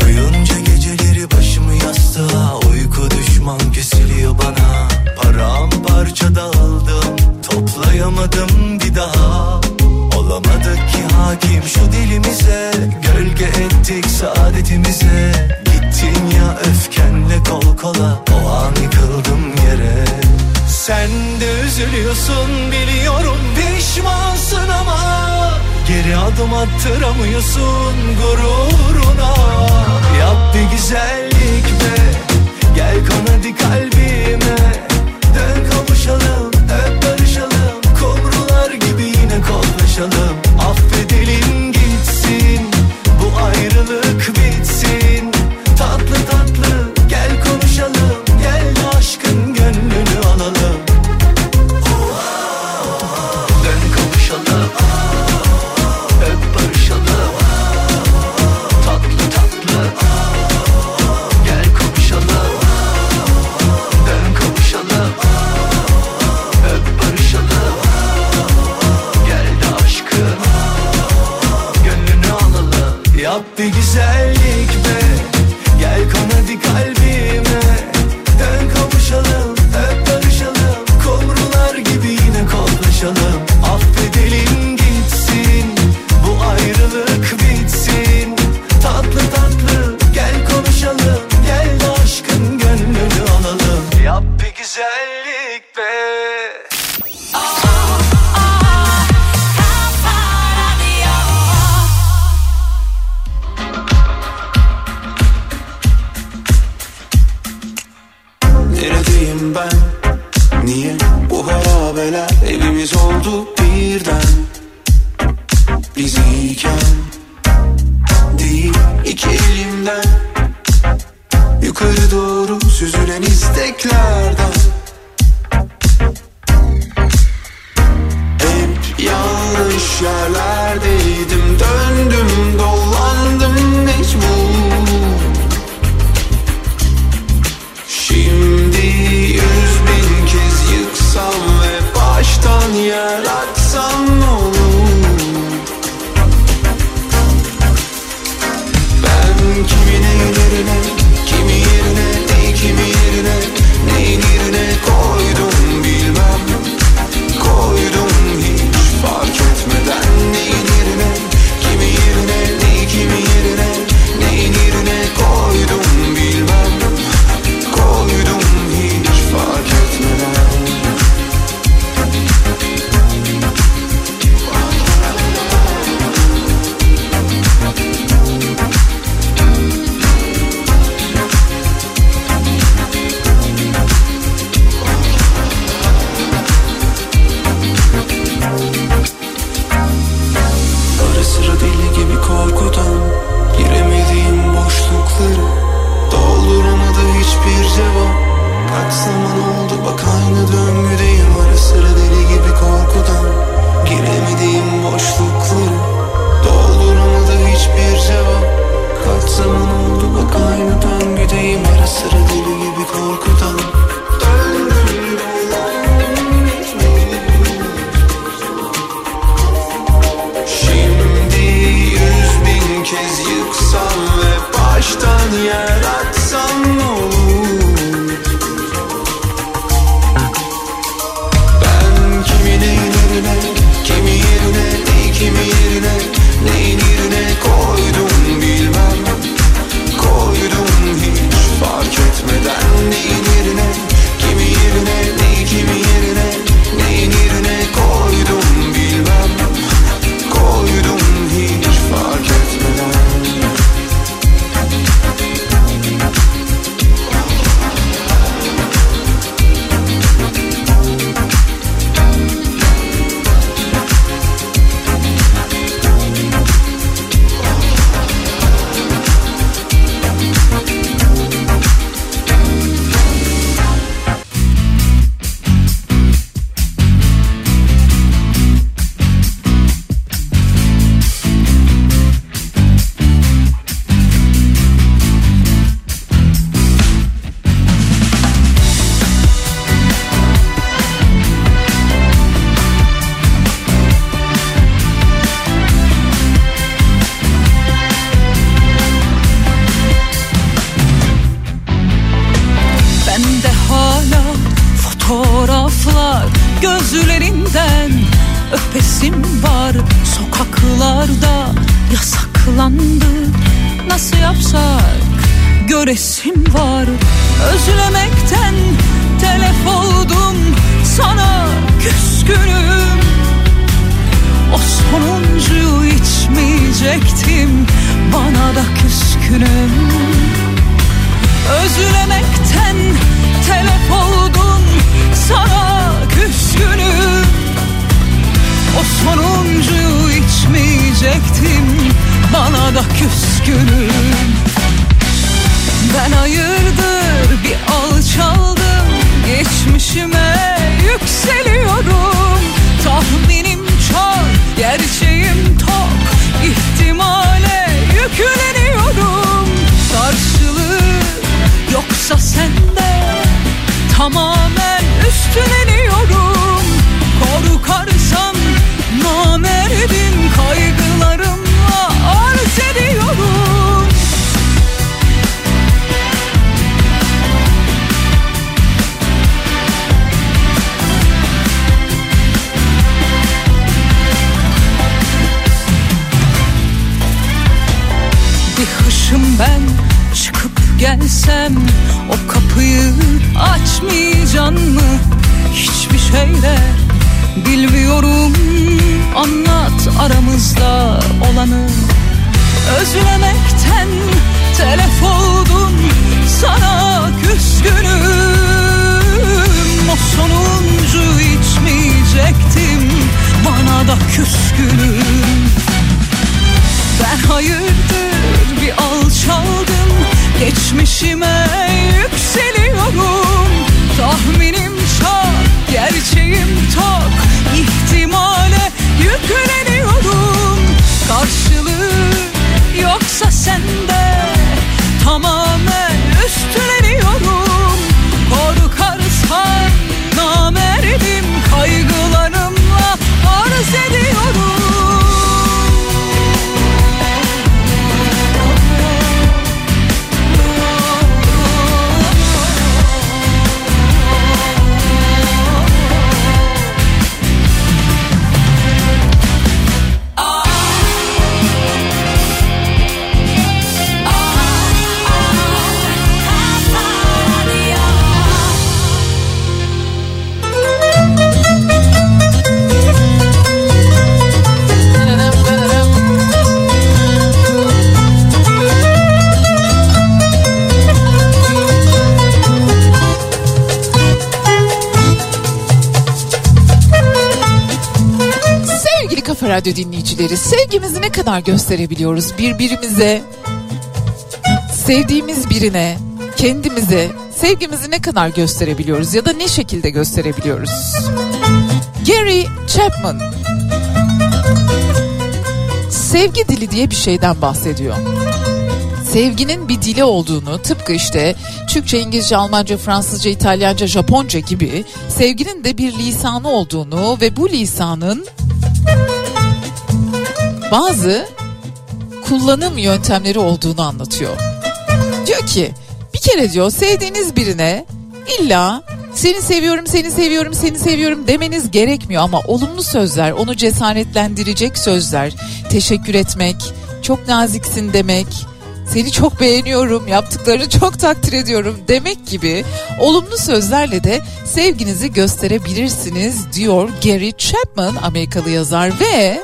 Koyunca geceleri başımı yastığa, uyku düşman kesiliyor bana. Paramparça dağıldım, toplayamadım bir daha. Olamadık ki hakim şu dilimize, gölge ettik saadetimize. Gittin ya öfkenle kol kola, o an yıkıldım yere. Sen de üzülüyorsun biliyorum, pişmansın ama geri adım attıramıyorsun gururuna. Yap bir güzellik be, gel kan hadi kalbime, dön kavuşalım, öp barışalım. Kumrular gibi yine kollaşalım. Affedelim gitsin, bu ayrılık bitsin. Tatlı tatlı gel konuşalım, gel de aşkın gönlünü alalım. Dön kavuşalım, öp barışalım. Tatlı tatlı gel kavuşalım, dön kavuşalım, öp barışalım. Gel de aşkın gönlünü alalım. Yap bir güzellik be, gel kan hadi kalbime, dön kavuşalım, öp barışalım. Kumrular gibi yine kollaşalım. Affedelim gitsin, bu ayrılık bitsin. Tatlı tatlı gel konuşalım, gel de aşkın gönlünü alalım. Yap bir güzellik be. Neredeyim ben? Niye bu harabeler evimiz oldu birden? Biz iyiken değil, iki elimden yukarı doğru süzülen isteklerden. Hep yanlış yerlerdeydim, döndüm dolandım mecbur. Şimdi 100.000 kez yıksam ve baştan yaratsam ne olur? Ben kimin yerine, kimi yerine, ne kimi yerine, neyin yerine koydum bilmem. Koydum hiç fark etmeden neyin yerine, kimi yerine, ne kimi yerine, neyin yerine koydum bilmem. Koydum hiç fark etmeden. Ara sıra deli gibi korkudan giremediğim boşlukları dolduramadı hiçbir cevap. Kaç zaman oldu bak aynı döngüdeyim. Ara sıra deli gibi korkudan giremediğim boşlukları dolduramadı hiçbir cevap. Kaç zaman oldu bak aynı döngüdeyim. Ara sıra deli gibi korkudan döndüm dolandım mecbur. Şimdi 100.000 kez yıksam ve baştan yaratsam ne olur? Kimi yerine, neyi kimi yerine, neyin yerine koydum bilmem. Koydum hiç fark etmeden neyin yerine. gözlerinden öpesim var. Sokaklarda yasaklandı, nasıl yapsak göresim var. Özlemekten telef oldum, sana küskünüm. O sonuncuyu içmeyecektim, bana da küskünüm. Özlemekten telef oldum, sana küskünüm. O sonuncuyu içmeyecektim, bana da küskünüm. Ben hayırdır bir alçaldım, geçmişime yükseliyorum. Tahminim çok, gerçeğim tok, ihtimale yükleniyorum. Karşılığı yoksa sende, tamamen üstünleniyorum. Korkarsam namerdim, kaygılarımla arz ediyorum. Ben çıkıp gelsem, o kapıyı açmayacan mı? Hiçbir şeyler bilmiyorum, anlat aramızda olanı. Özlemekten telef oldum, sana küskünüm. O sonuncu içmeyecektim, bana da küskünüm. Ben hayırdır bir alçaldım, geçmişime yükseliyorum. Tahminim çok, gerçeğim tok, ihtimale yükleniyorum. Karşılığı yoksa sende, tamamen üstünleniyorum. Korkarsan namerdim, kaygılarımla arz ediyorum. Radyo dinleyicileri, sevgimizi ne kadar gösterebiliyoruz birbirimize, sevdiğimiz birine, kendimize? Sevgimizi ne kadar gösterebiliyoruz ya da ne şekilde gösterebiliyoruz? Gary Chapman sevgi dili diye bir şeyden bahsediyor. Sevginin bir dili olduğunu, tıpkı işte Türkçe, İngilizce, Almanca, Fransızca, İtalyanca, Japonca gibi sevginin de bir lisanı olduğunu ve bu lisanın bazı kullanım yöntemleri olduğunu anlatıyor. Diyor ki bir kere diyor sevdiğiniz birine illa seni seviyorum, seni seviyorum, seni seviyorum demeniz gerekmiyor ama olumlu sözler, onu cesaretlendirecek sözler, teşekkür etmek, çok naziksin demek, seni çok beğeniyorum, yaptıklarını çok takdir ediyorum demek gibi olumlu sözlerle de sevginizi gösterebilirsiniz diyor Gary Chapman, Amerikalı yazar ve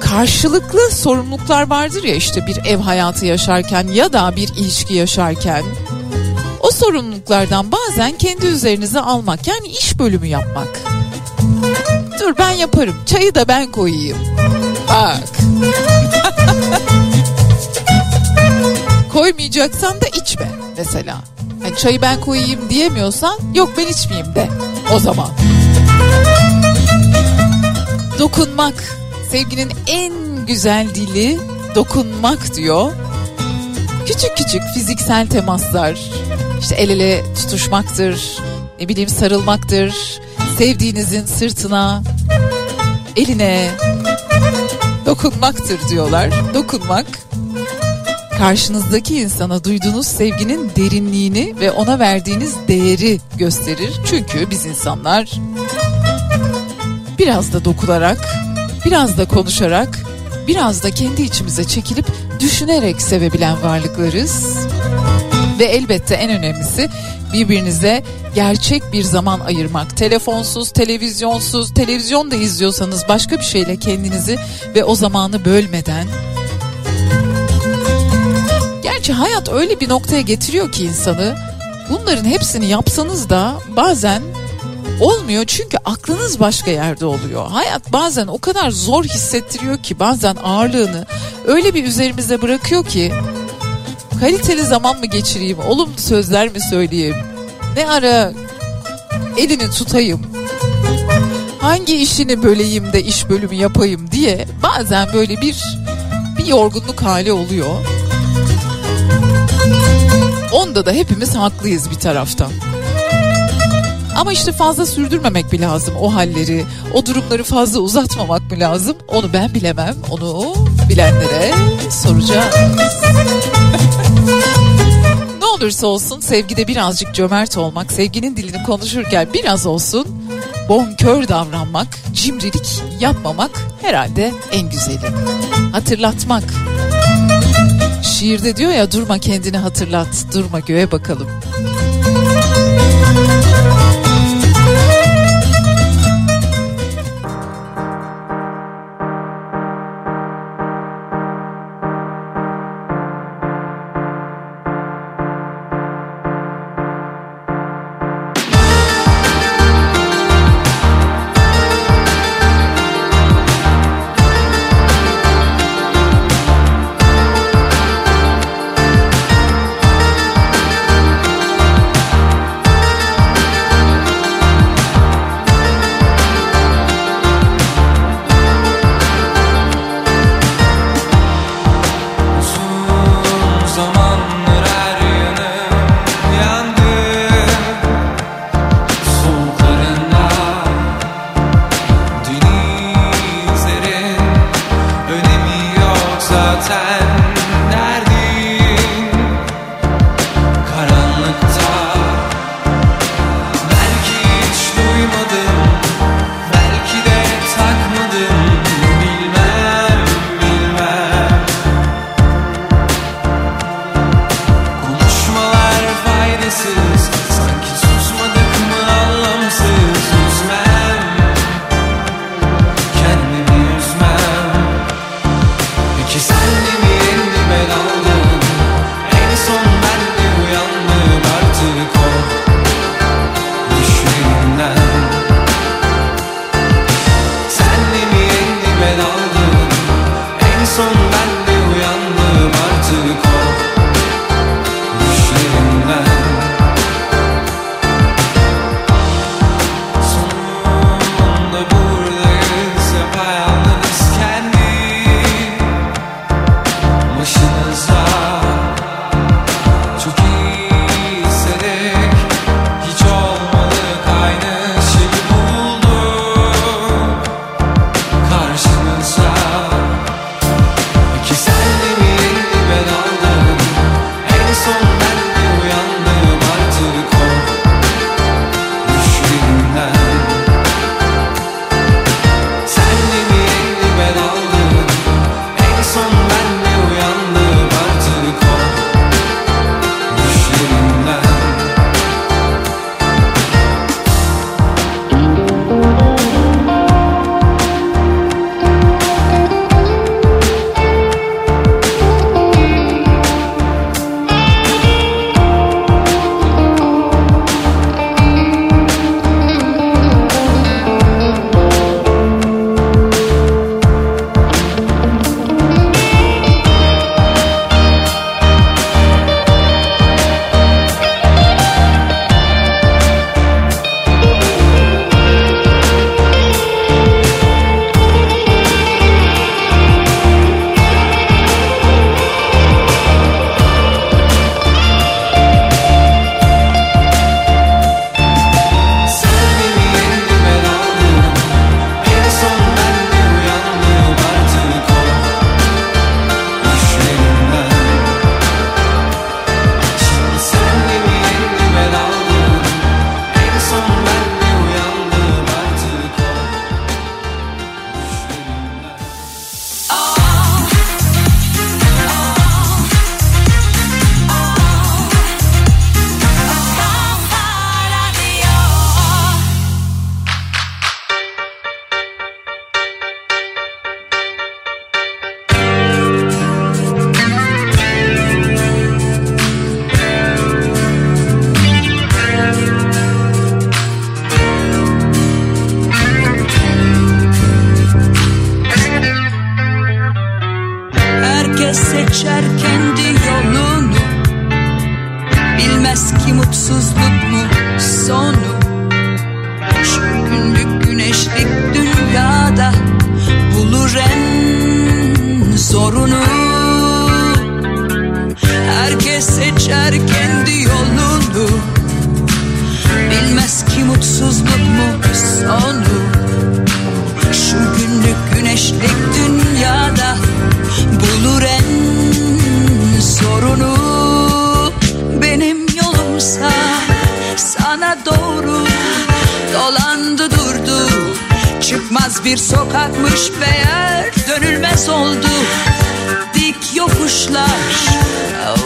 karşılıklı sorumluluklar vardır ya, işte bir ev hayatı yaşarken ya da bir ilişki yaşarken o sorumluluklardan bazen kendi üzerinize almak, yani iş bölümü yapmak. Dur ben yaparım, çayı da ben koyayım. Bak. Koymayacaksan da içme mesela. Yani çayı ben koyayım diyemiyorsan yok ben içmeyeyim de o zaman. Dokunmak. Sevginin en güzel dili dokunmak diyor. Küçük küçük fiziksel temaslar, işte el ele tutuşmaktır, ne bileyim sarılmaktır, sevdiğinizin sırtına, eline dokunmaktır diyorlar. Dokunmak karşınızdaki insana duyduğunuz sevginin derinliğini ve ona verdiğiniz değeri gösterir. Çünkü biz insanlar biraz da dokunarak, biraz da konuşarak, biraz da kendi içimize çekilip düşünerek sevebilen varlıklarız. Ve elbette en önemlisi birbirinize gerçek bir zaman ayırmak. Telefonsuz, televizyonsuz, televizyon da izliyorsanız başka bir şeyle kendinizi ve o zamanı bölmeden. Gerçi hayat öyle bir noktaya getiriyor ki insanı, bunların hepsini yapsanız da bazen olmuyor çünkü aklınız başka yerde oluyor. Hayat bazen o kadar zor hissettiriyor ki, bazen ağırlığını öyle bir üzerimizde bırakıyor ki, kaliteli zaman mı geçireyim, olumlu sözler mi söyleyeyim, ne ara elini tutayım, hangi işini böleyim de iş bölümü yapayım diye bazen böyle bir yorgunluk hali oluyor. Onda da hepimiz haklıyız bir taraftan. Ama işte fazla sürdürmemek mi lazım o halleri, o durumları fazla uzatmamak mı lazım? Onu ben bilemem, onu bilenlere soracağız. Ne olursa olsun sevgide birazcık cömert olmak, sevginin dilini konuşurken biraz olsun bonkör davranmak, cimrilik yapmamak herhalde en güzeli. Hatırlatmak. Şiirde diyor ya, durma kendini hatırlat, durma göğe bakalım. seçer kendi yolunu. Bilmez ki mutsuzluk mu sonu. Şu günlük güneşlik dünyada bulur en zorunu. Herkes seçer kendi yolunu. Bilmez ki mutsuzluk mu sonu. Şu günlük güneşlik dünyada bulur en zorunu. Benim yolumsa sana doğru dolandı durdu. Çıkmaz bir sokakmış meğer, dönülmez oldu. Dik yokuşlar,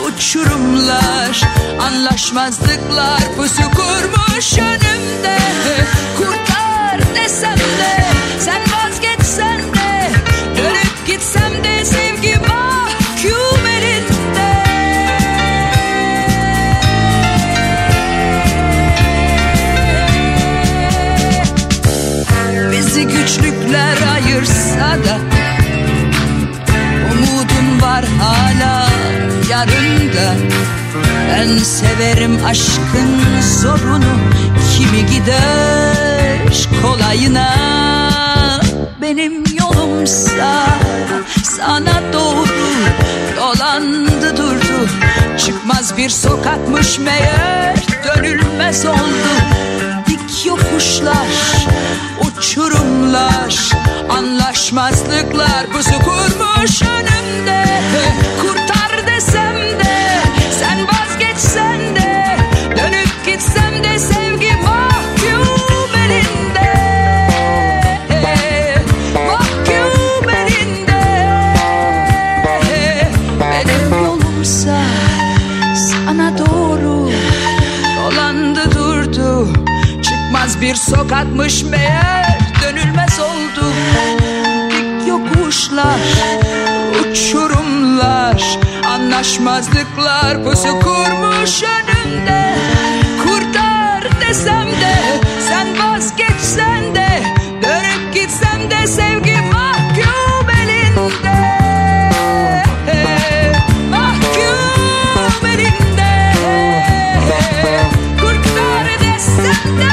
uçurumlar, anlaşmazlıklar pusu kurmuş önümde. Kurtar desem de, sen vazgeçsen de, dönüp gitsem de sevgi mahkum elinde. Bizi güçlükler ayırsa da umudum var hala yarında. Ben severim aşkın zorunu, kimi gider kolayına. Benim yolumsa sana doğru dolandı durdu. Çıkmaz bir sokakmış meğer, dönülmez oldu. Dik yokuşlar, uçurumlar, anlaşmazlıklar pusu kurmuş önümde. Kurtar desem de, sen vazgeçsen de, dönüp gitsem de sevgi mahkum elinde. Mahkum elinde. Benim yolumsa sana doğru dolandı durdu. Çıkmaz bir sokakmış meğer, dönülmez oldu. Dik yokuşlar, uçurumlar, anlaşmazlıklar pusu kurmuş önümde. Kurtar desem de, sen vazgeçsen de, dönüp gitsem de sevgi mahkum elinde. Mahkum elinde. Kurtar desem de.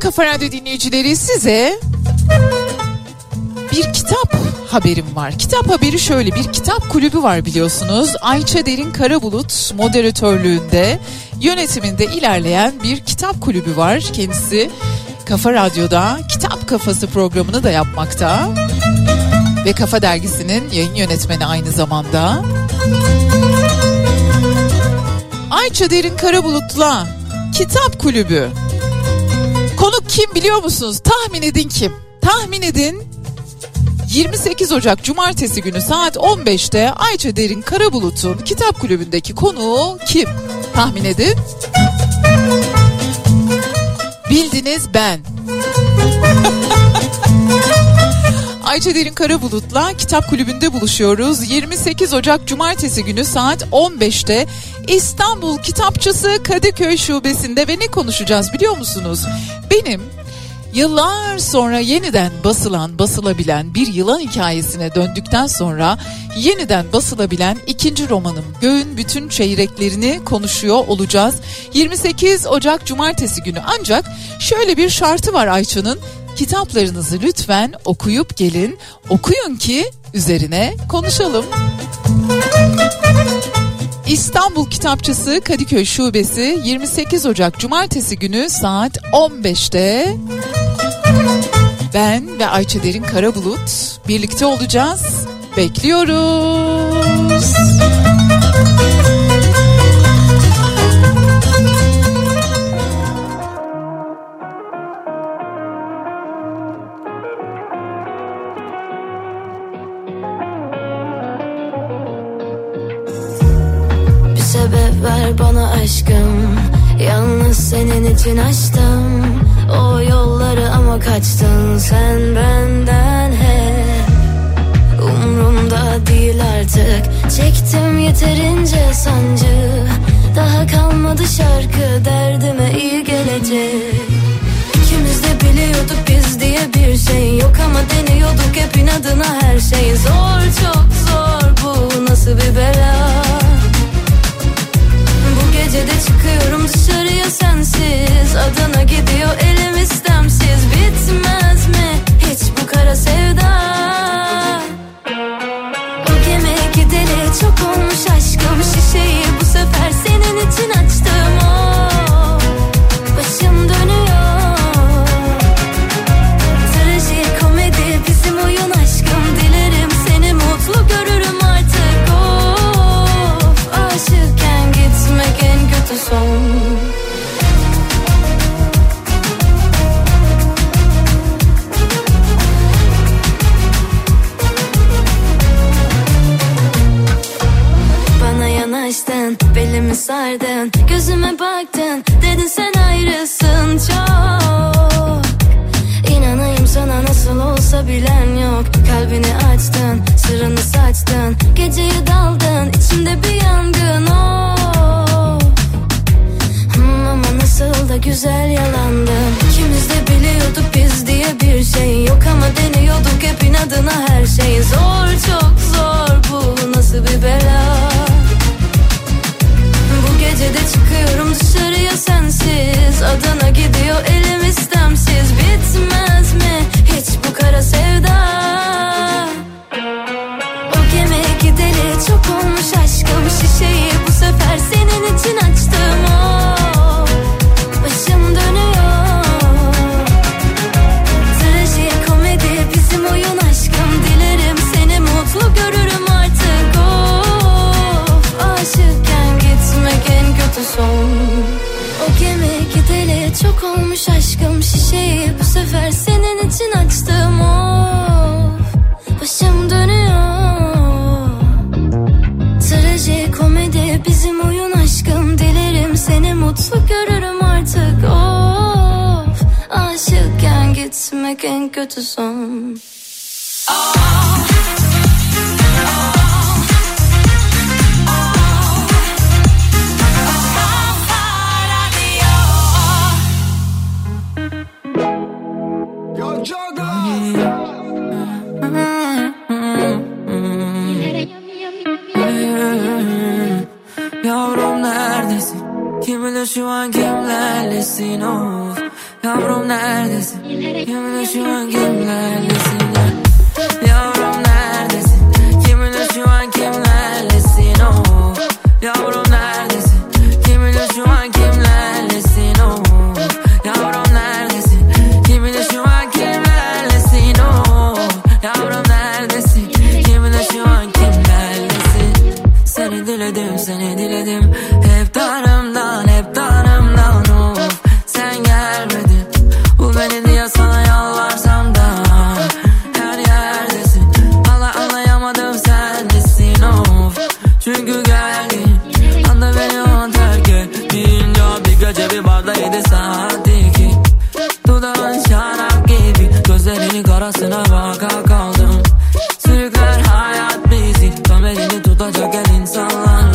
Kafa Radyo dinleyicileri, size bir kitap haberim var. Kitap haberi şöyle: bir kitap kulübü var biliyorsunuz. Ayça Derin Karabulut moderatörlüğünde, yönetiminde ilerleyen bir kitap kulübü var. Kendisi Kafa Radyo'da Kitap Kafası programını da yapmakta ve Kafa Dergisi'nin yayın yönetmeni aynı zamanda. Ayça Derin Karabulut'la kitap kulübü. Konuk kim biliyor musunuz? Tahmin edin kim? Tahmin edin. 28 Ocak Cumartesi günü saat 15'te Ayça Derin Karabulut'un kitap kulübündeki konuğu kim? Tahmin edin. Bildiniz, ben. Ayça Derin Karabulut'la kitap kulübünde buluşuyoruz. 28 Ocak Cumartesi günü saat 15'te İstanbul Kitapçısı Kadıköy Şubesi'nde. Ve ne konuşacağız biliyor musunuz? Benim yıllar sonra yeniden basılabilen bir yılan hikayesine döndükten sonra yeniden basılabilen ikinci romanım Göğün Bütün Çeyreklerini konuşuyor olacağız. 28 Ocak Cumartesi günü. Ancak şöyle bir şartı var Ayça'nın. Kitaplarınızı lütfen okuyup gelin. Okuyun ki üzerine konuşalım. İstanbul Kitapçısı Kadıköy Şubesi 28 Ocak Cumartesi günü saat 15'te Ben ve Ayça Derin Karabulut birlikte olacağız. Bekliyoruz. Bir sebep ver bana aşkım, yalnız senin için açtım o yolları ama kaçtın sen benden hep. Umrumda değil artık, çektim yeterince sancı, daha kalmadı şarkı derdime iyi gelecek. İkimiz de biliyorduk biz diye bir şey yok ama deniyorduk hep inadına her şey. Zor, çok zor, bu nasıl bir bela? Gecede çıkıyorum dışarıya sensiz, Adana gidiyor elim istemsiz. Bitmez mi hiç bu kara sevda? O gemi gideli çok olmuş aşkım, şişeyi bu sefer senin için açtım. Oh, başım dönüyor. Trajikomedi bizim oyun aşkım, dilerim seni mutlu görürüm artık. Of, aşıkken gitmek en kötü son. Bana yanaştın, belimi sardın, gözüme baktın, dedin sen ayrısın çok. İnanayım sana nasıl olsa bilen yok. Kalbini açtın, sırrını saçtın, geceye daldın, içimde bir yangın. Oh, ama nasıl da güzel yalandım. İkimiz de biliyorduk biz diye bir şey yok ama deniyorduk hep inadına her şey. Zor, çok zor, bu nasıl bir bela? Bu gecede çıkıyorum dışarıya sensiz, Adana gidiyor elim istemsiz. Bitmez mi hiç bu kara sevda? O gemi gideli çok olmuş aşkım, şişeyi bu sefer senin için açtım. Oh, başım dönüyor. Trajikomedi bizim oyun aşkım, dilerim seni mutlu görürüm artık. Of, aşıkken gitmek en kötü son. O gemi gideli çok olmuş aşkım, şişeyi bu sefer senin için açtım. Oh, başım dönüyor. Trajikomedi bizim oyun aşkım, dilerim seni mutlu görürüm artık. Of, aşıkken gitmek en kötü son. Oh. Yavrum neredesin? Kiminle şu an kimlerlesin? Oh, yavrum neredesin? Kiminle şu an kimlerlesin? Yavrum neredesin? Kiminle şu an kimlerlesin? Oh, yavrum. Seni diledim hep darımdan, hep darımdan. Of, sen gelmedin, bu beni diye sana yalvarsam da her yerdesin. Valla anlayamadım sendesin. Of, çünkü geldin anda beni o terk ettin. Ya bir gece bir barda 7 saatti ki dudağın şarap gibi, gözlerinin karasına baka kaldım. Sürükler hayat bizi, tam elini tutacak el insanlarla.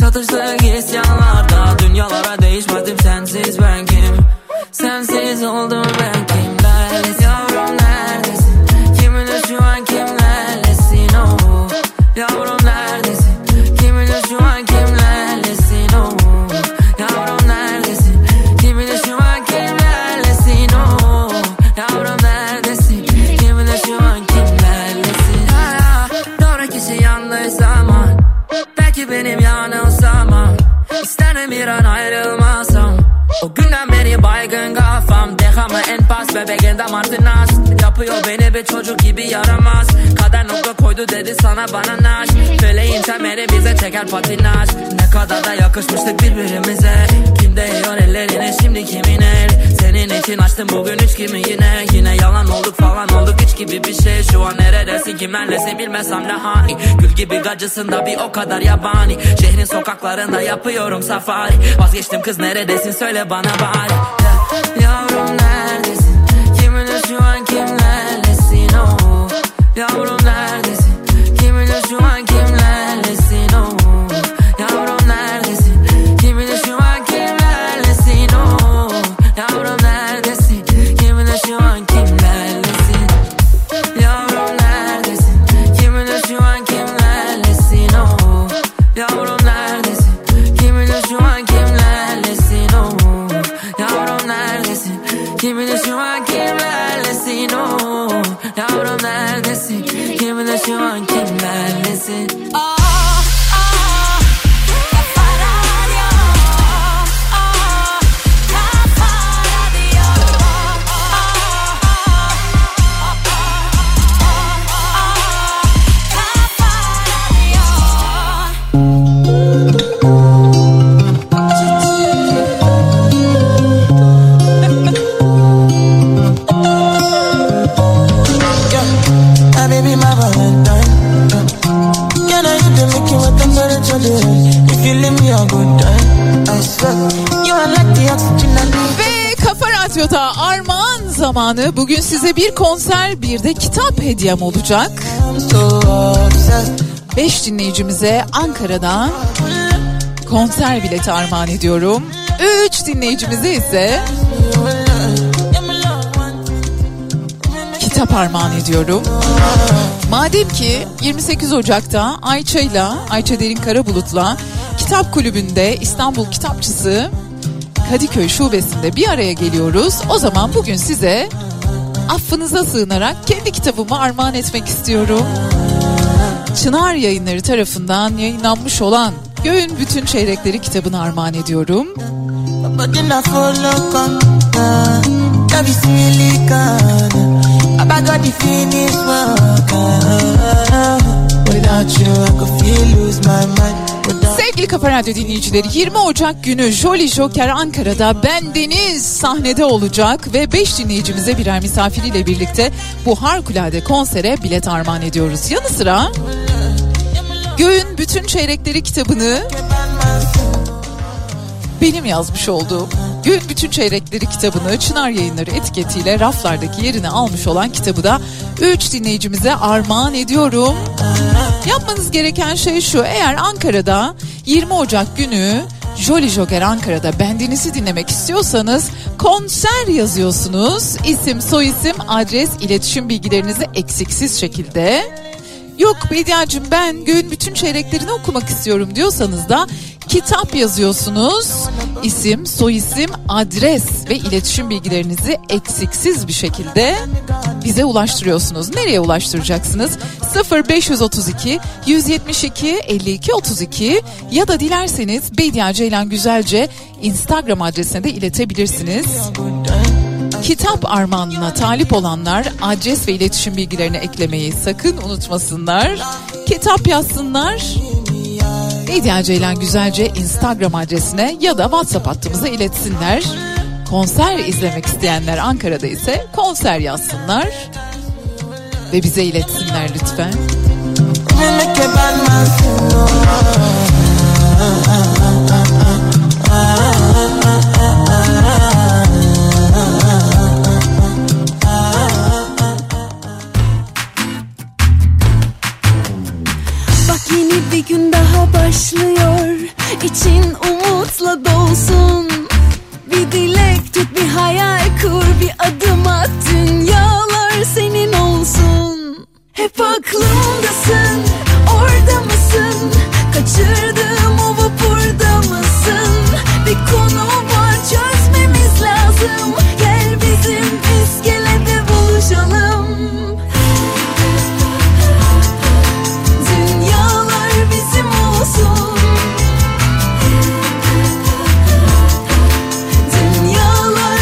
Çatıştık isyanlarda, dünyalara değişmedim sensiz ben kim? Sensiz oldum ben kim? Neredesin yavrum, neredesin? Kiminle şu an kimlerlesin? Oh, yavrum neredesin? Kiminle şu an kimlerlesin? Oh, yavrum neredesin? Kiminle şu an kimlerlesin? Oh, yavrum neredesin? Kiminle şu an kimlerlesin? Ha, doğru kişi yanlış zaman, belki benim yanım. İsterim bir an ayrılmasam, o günden beri beni baygın kafam, dehama en pas bebeğin damartı nas. Yapıyor beni bir çocuk gibi yaramaz. Kader nokta koydu dedi sana bana naş. Feleğin temeri bize çeker patinaj. Ne kadar da yakışmıştık birbirimize. Kim değiyor ellerine şimdi kimin el. Senin için açtım bugün üç kimi yine. Yine yalan olduk falan olduk hiç gibi bir şey. Şu an neredesin kimlerlesin bilmesem ne hani. Gül gibi gacısında bir o kadar yabani. Şehrin sokaklarında yapıyorum safari. Vazgeçtim kız neredesin söyle bana bari. Yavrum neredesin? Kiminle şu an kimlerlesin o? Oh. Yavrum neredesin? Kiminle şu an kimlerlesin o? Oh. Yavrum neredesin? Kiminle şu an kimlerlesin o? Oh. Yavrum neredesin? Kiminle şu an kimlerlesin? Yavrum neredesin? Kiminle şu an kimlerlesin o? Oh. Yavrum neredesin? Kiminle şu an kimlerlesin o? Oh. Yavrum neredesin? Kiminle şu an kimlerlesin o? Oh. Yavrum neredesin? Kiminle şu an kimlerlesin? Oh. Zamanı. Bugün size bir konser, bir de kitap hediyem olacak. 5 dinleyicimize Ankara'dan konser bileti armağan ediyorum. 3 dinleyicimize ise kitap armağan ediyorum. Madem ki 28 Ocak'ta Ayça Derin Karabulut'la Kitap Kulübü'nde İstanbul Kitapçısı Kadıköy Şubesi'nde bir araya geliyoruz. O zaman bugün size affınıza sığınarak kendi kitabımı armağan etmek istiyorum. Çınar Yayınları tarafından yayınlanmış olan Göğün Bütün Çeyrekleri kitabını armağan ediyorum. Sevgili Kafa Radyo dinleyicileri, 20 Ocak günü Jolly Joker Ankara'da Ben Deniz sahnede olacak ve 5 dinleyicimize birer misafiriyle birlikte bu harikulade konsere bilet armağan ediyoruz. Yanı sıra Göğün Bütün Çeyrekleri kitabını benim yazmış olduğum Göğün Bütün Çeyrekleri kitabını Çınar Yayınları etiketiyle raflardaki yerini almış olan kitabı da 3 dinleyicimize armağan ediyorum. Yapmanız gereken şey şu: eğer Ankara'da 20 Ocak günü Jolly Joker Ankara'da Ben Deniz'i dinlemek istiyorsanız konser yazıyorsunuz. İsim, soyisim, adres, iletişim bilgilerinizi eksiksiz şekilde. Yok Bediacığım ben Göğün Bütün Çeyreklerini okumak istiyorum diyorsanız da kitap yazıyorsunuz. İsim, soyisim, adres ve iletişim bilgilerinizi eksiksiz bir şekilde bize ulaştırıyorsunuz. Nereye ulaştıracaksınız? 0532 172 52 32 ya da dilerseniz Medya Ceylan Güzelce Instagram adresine de iletebilirsiniz. Kitap armağanına talip olanlar adres ve iletişim bilgilerini eklemeyi sakın unutmasınlar. Kitap yazsınlar. Medya Ceylan Güzelce Instagram adresine ya da WhatsApp hattımıza iletsinler. Konser izlemek isteyenler Ankara'da ise konser yazsınlar ve bize iletsinler lütfen. Bak yeni bir gün daha başlıyor, için umutla dolsun. Bir dilek tut, bir hayal kur, bir adım at, dünyalar senin olsun. Hep aklımdasın, orada mısın? Kaçırdığım o vapurda mısın? Bir konu var, çözmemiz lazım. Gel bizim iskelede buluşalım. Dünyalar bizim olsun. Dünyalar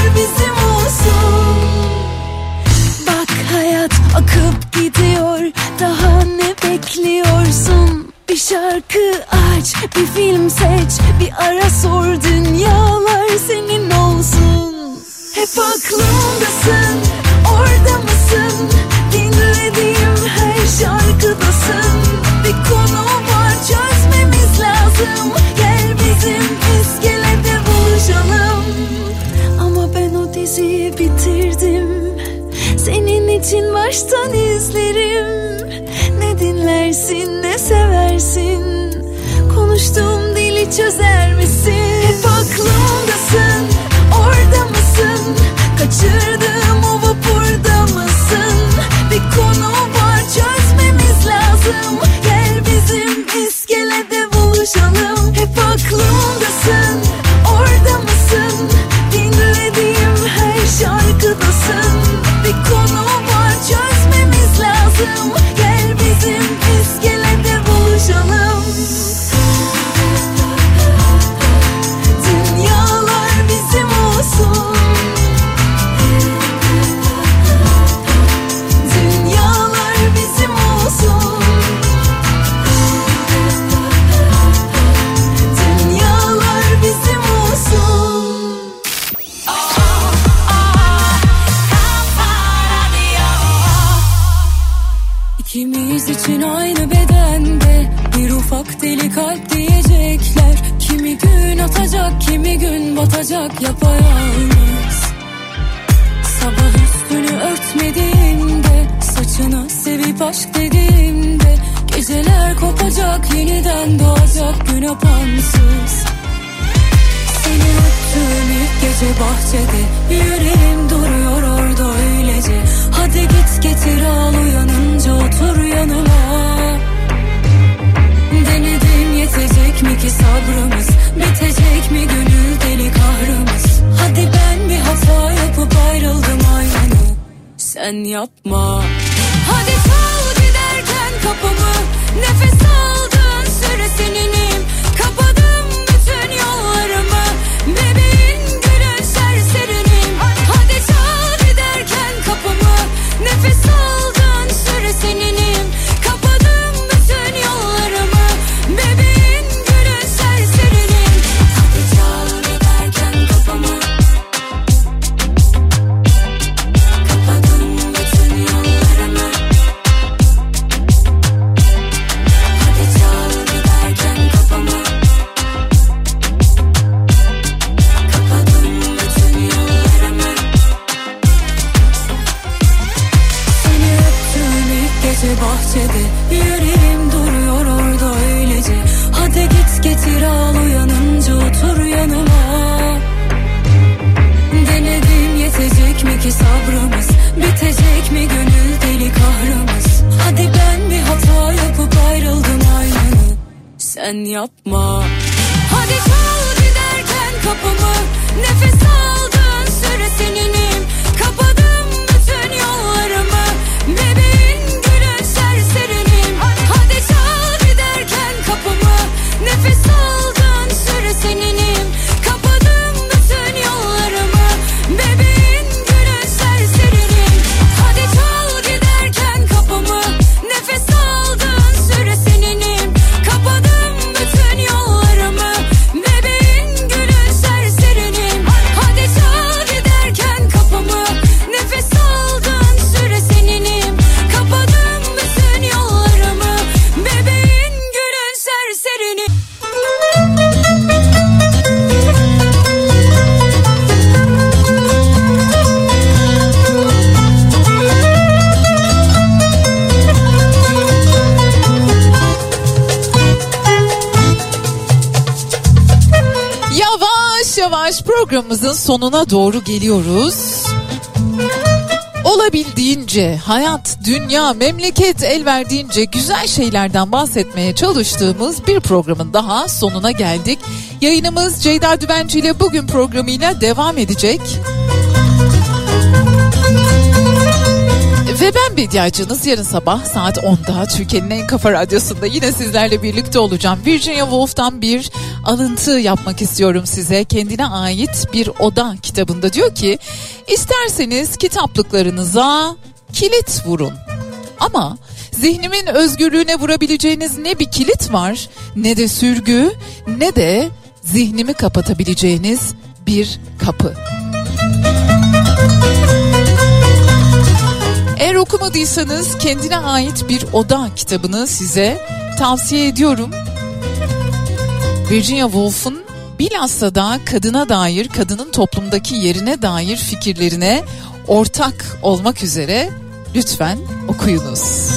bekliyorsun? Bir şarkı aç, bir film seç, bir ara sor, dünyalar senin olsun. Hep aklımdasın, orada mısın? Dinlediğim her şarkıdasın. Bir konu var, çözmemiz lazım. Gel bizim iskelede buluşalım. Ama ben o diziyi bitirdim, senin için baştan izlerim. Ne dinlersin, ne seversin, konuştuğum dili çözer misin? Hep aklımdasın, orada mısın? Kaçırdığım o vapurda mısın? Bir konu var, çözmemiz lazım. Gel bizim iskelede buluşalım. Hep aklımdasın, orada mısın? Dinlediğim her şarkıdasın. Bir konu var, çözmemiz lazım. Gel bizim iskelede buluşalım. Dünyalar bizim olsun. Dünyalar bizim olsun. Dünyalar bizim olsun. Kimimiz için aynı bedende bir ufak deli kalp diyecekler. Kimi gün atacak, kimi gün batacak yapayalnız. Sabah üstünü örtmediğimde, saçını sevip aşk dediğimde, geceler kopacak, yeniden doğacak gün apansız. Seni öptüğüm ilk gece bahçede, yüreğim duruyor orada öylece. Hadi git getir al, uyanınca otur yanıma. Denedim, yetecek mi ki sabrımız, bitecek mi gönül deli kahrımız? Hadi ben bir hata yapıp ayrıldım aynı, sen yapma. Hadi sal giderken kapımı, nefes aldığın süre seninim. Kapadım bütün yollarımı, bebeğin gülün serserinim. Hadi sal giderken kapımı, nefes aldığın süre seninim. Kapadım bütün yollarımı, bebeğin gülün serserinim. Hadi sal giderken kapımı, kapadım bütün yollarımı. Hadi sal giderken kapımı, kapadım bütün yollarımı. Seni öptüğüm ilk gece bahçede, yüreğim duruyor orada öylece. Hadi git getir al, uyanınca otur yanıma. Denedim, yetecek mi ki sabrımız, bitecek mi gönül deli kahrımız? Hadi ben bir hata yapıp ayrıldım aynı, sen yapma. Hadi sal giderken kapımı, nefes aldığın süre seninim. Kapadım bütün yollarımı, bebeğin gülün serserinim. Hadi sal giderken kapımı, nefes aldığın süre seninim. Kapadım bütün yollarımı, bebeğin gülün serserinim. Hadi sal giderken kapımı, nefes aldığın süre seninim. Kapadım bütün yollarımı, bebeğin gülün serserinim. Hadi sal giderken kapımı, nefes aldığın süre seninim. Kapadım bütün yollarımı, bebeğin gülün serserinim. Yavaş yavaş programımızın sonuna doğru geliyoruz. Olabildiğince hayat, dünya, memleket el verdiğince güzel şeylerden bahsetmeye çalıştığımız bir programın daha sonuna geldik. Yayınımız Ceyda Düvenci ile bugün programıyla devam edecek. Ve ben Bediacınız, yarın sabah saat 10'da Türkiye'nin en kafa radyosunda yine sizlerle birlikte olacağım. Virginia Woolf'tan bir alıntı yapmak istiyorum size. Kendine ait bir oda kitabında diyor ki, isterseniz kitaplıklarınıza kilit vurun ama Zihnimin özgürlüğüne vurabileceğiniz ne bir kilit var, ne de sürgü, ne de zihnimi kapatabileceğiniz bir kapı. Eğer okumadıysanız Kendine Ait Bir Oda kitabını size tavsiye ediyorum. Virginia Woolf'un bilhassa da kadına dair, kadının toplumdaki yerine dair fikirlerine ortak olmak üzere lütfen okuyunuz.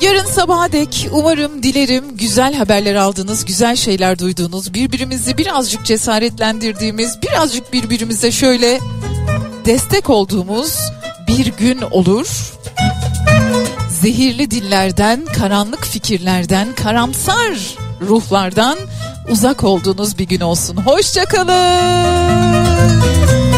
Yarın sabaha dek umarım, dilerim güzel haberler aldığınız, güzel şeyler duyduğunuz, birbirimizi birazcık cesaretlendirdiğimiz, birazcık birbirimize şöyle destek olduğumuz bir gün olur. Zehirli dillerden, karanlık fikirlerden, karamsar ruhlardan uzak olduğunuz bir gün olsun. Hoşça kalın.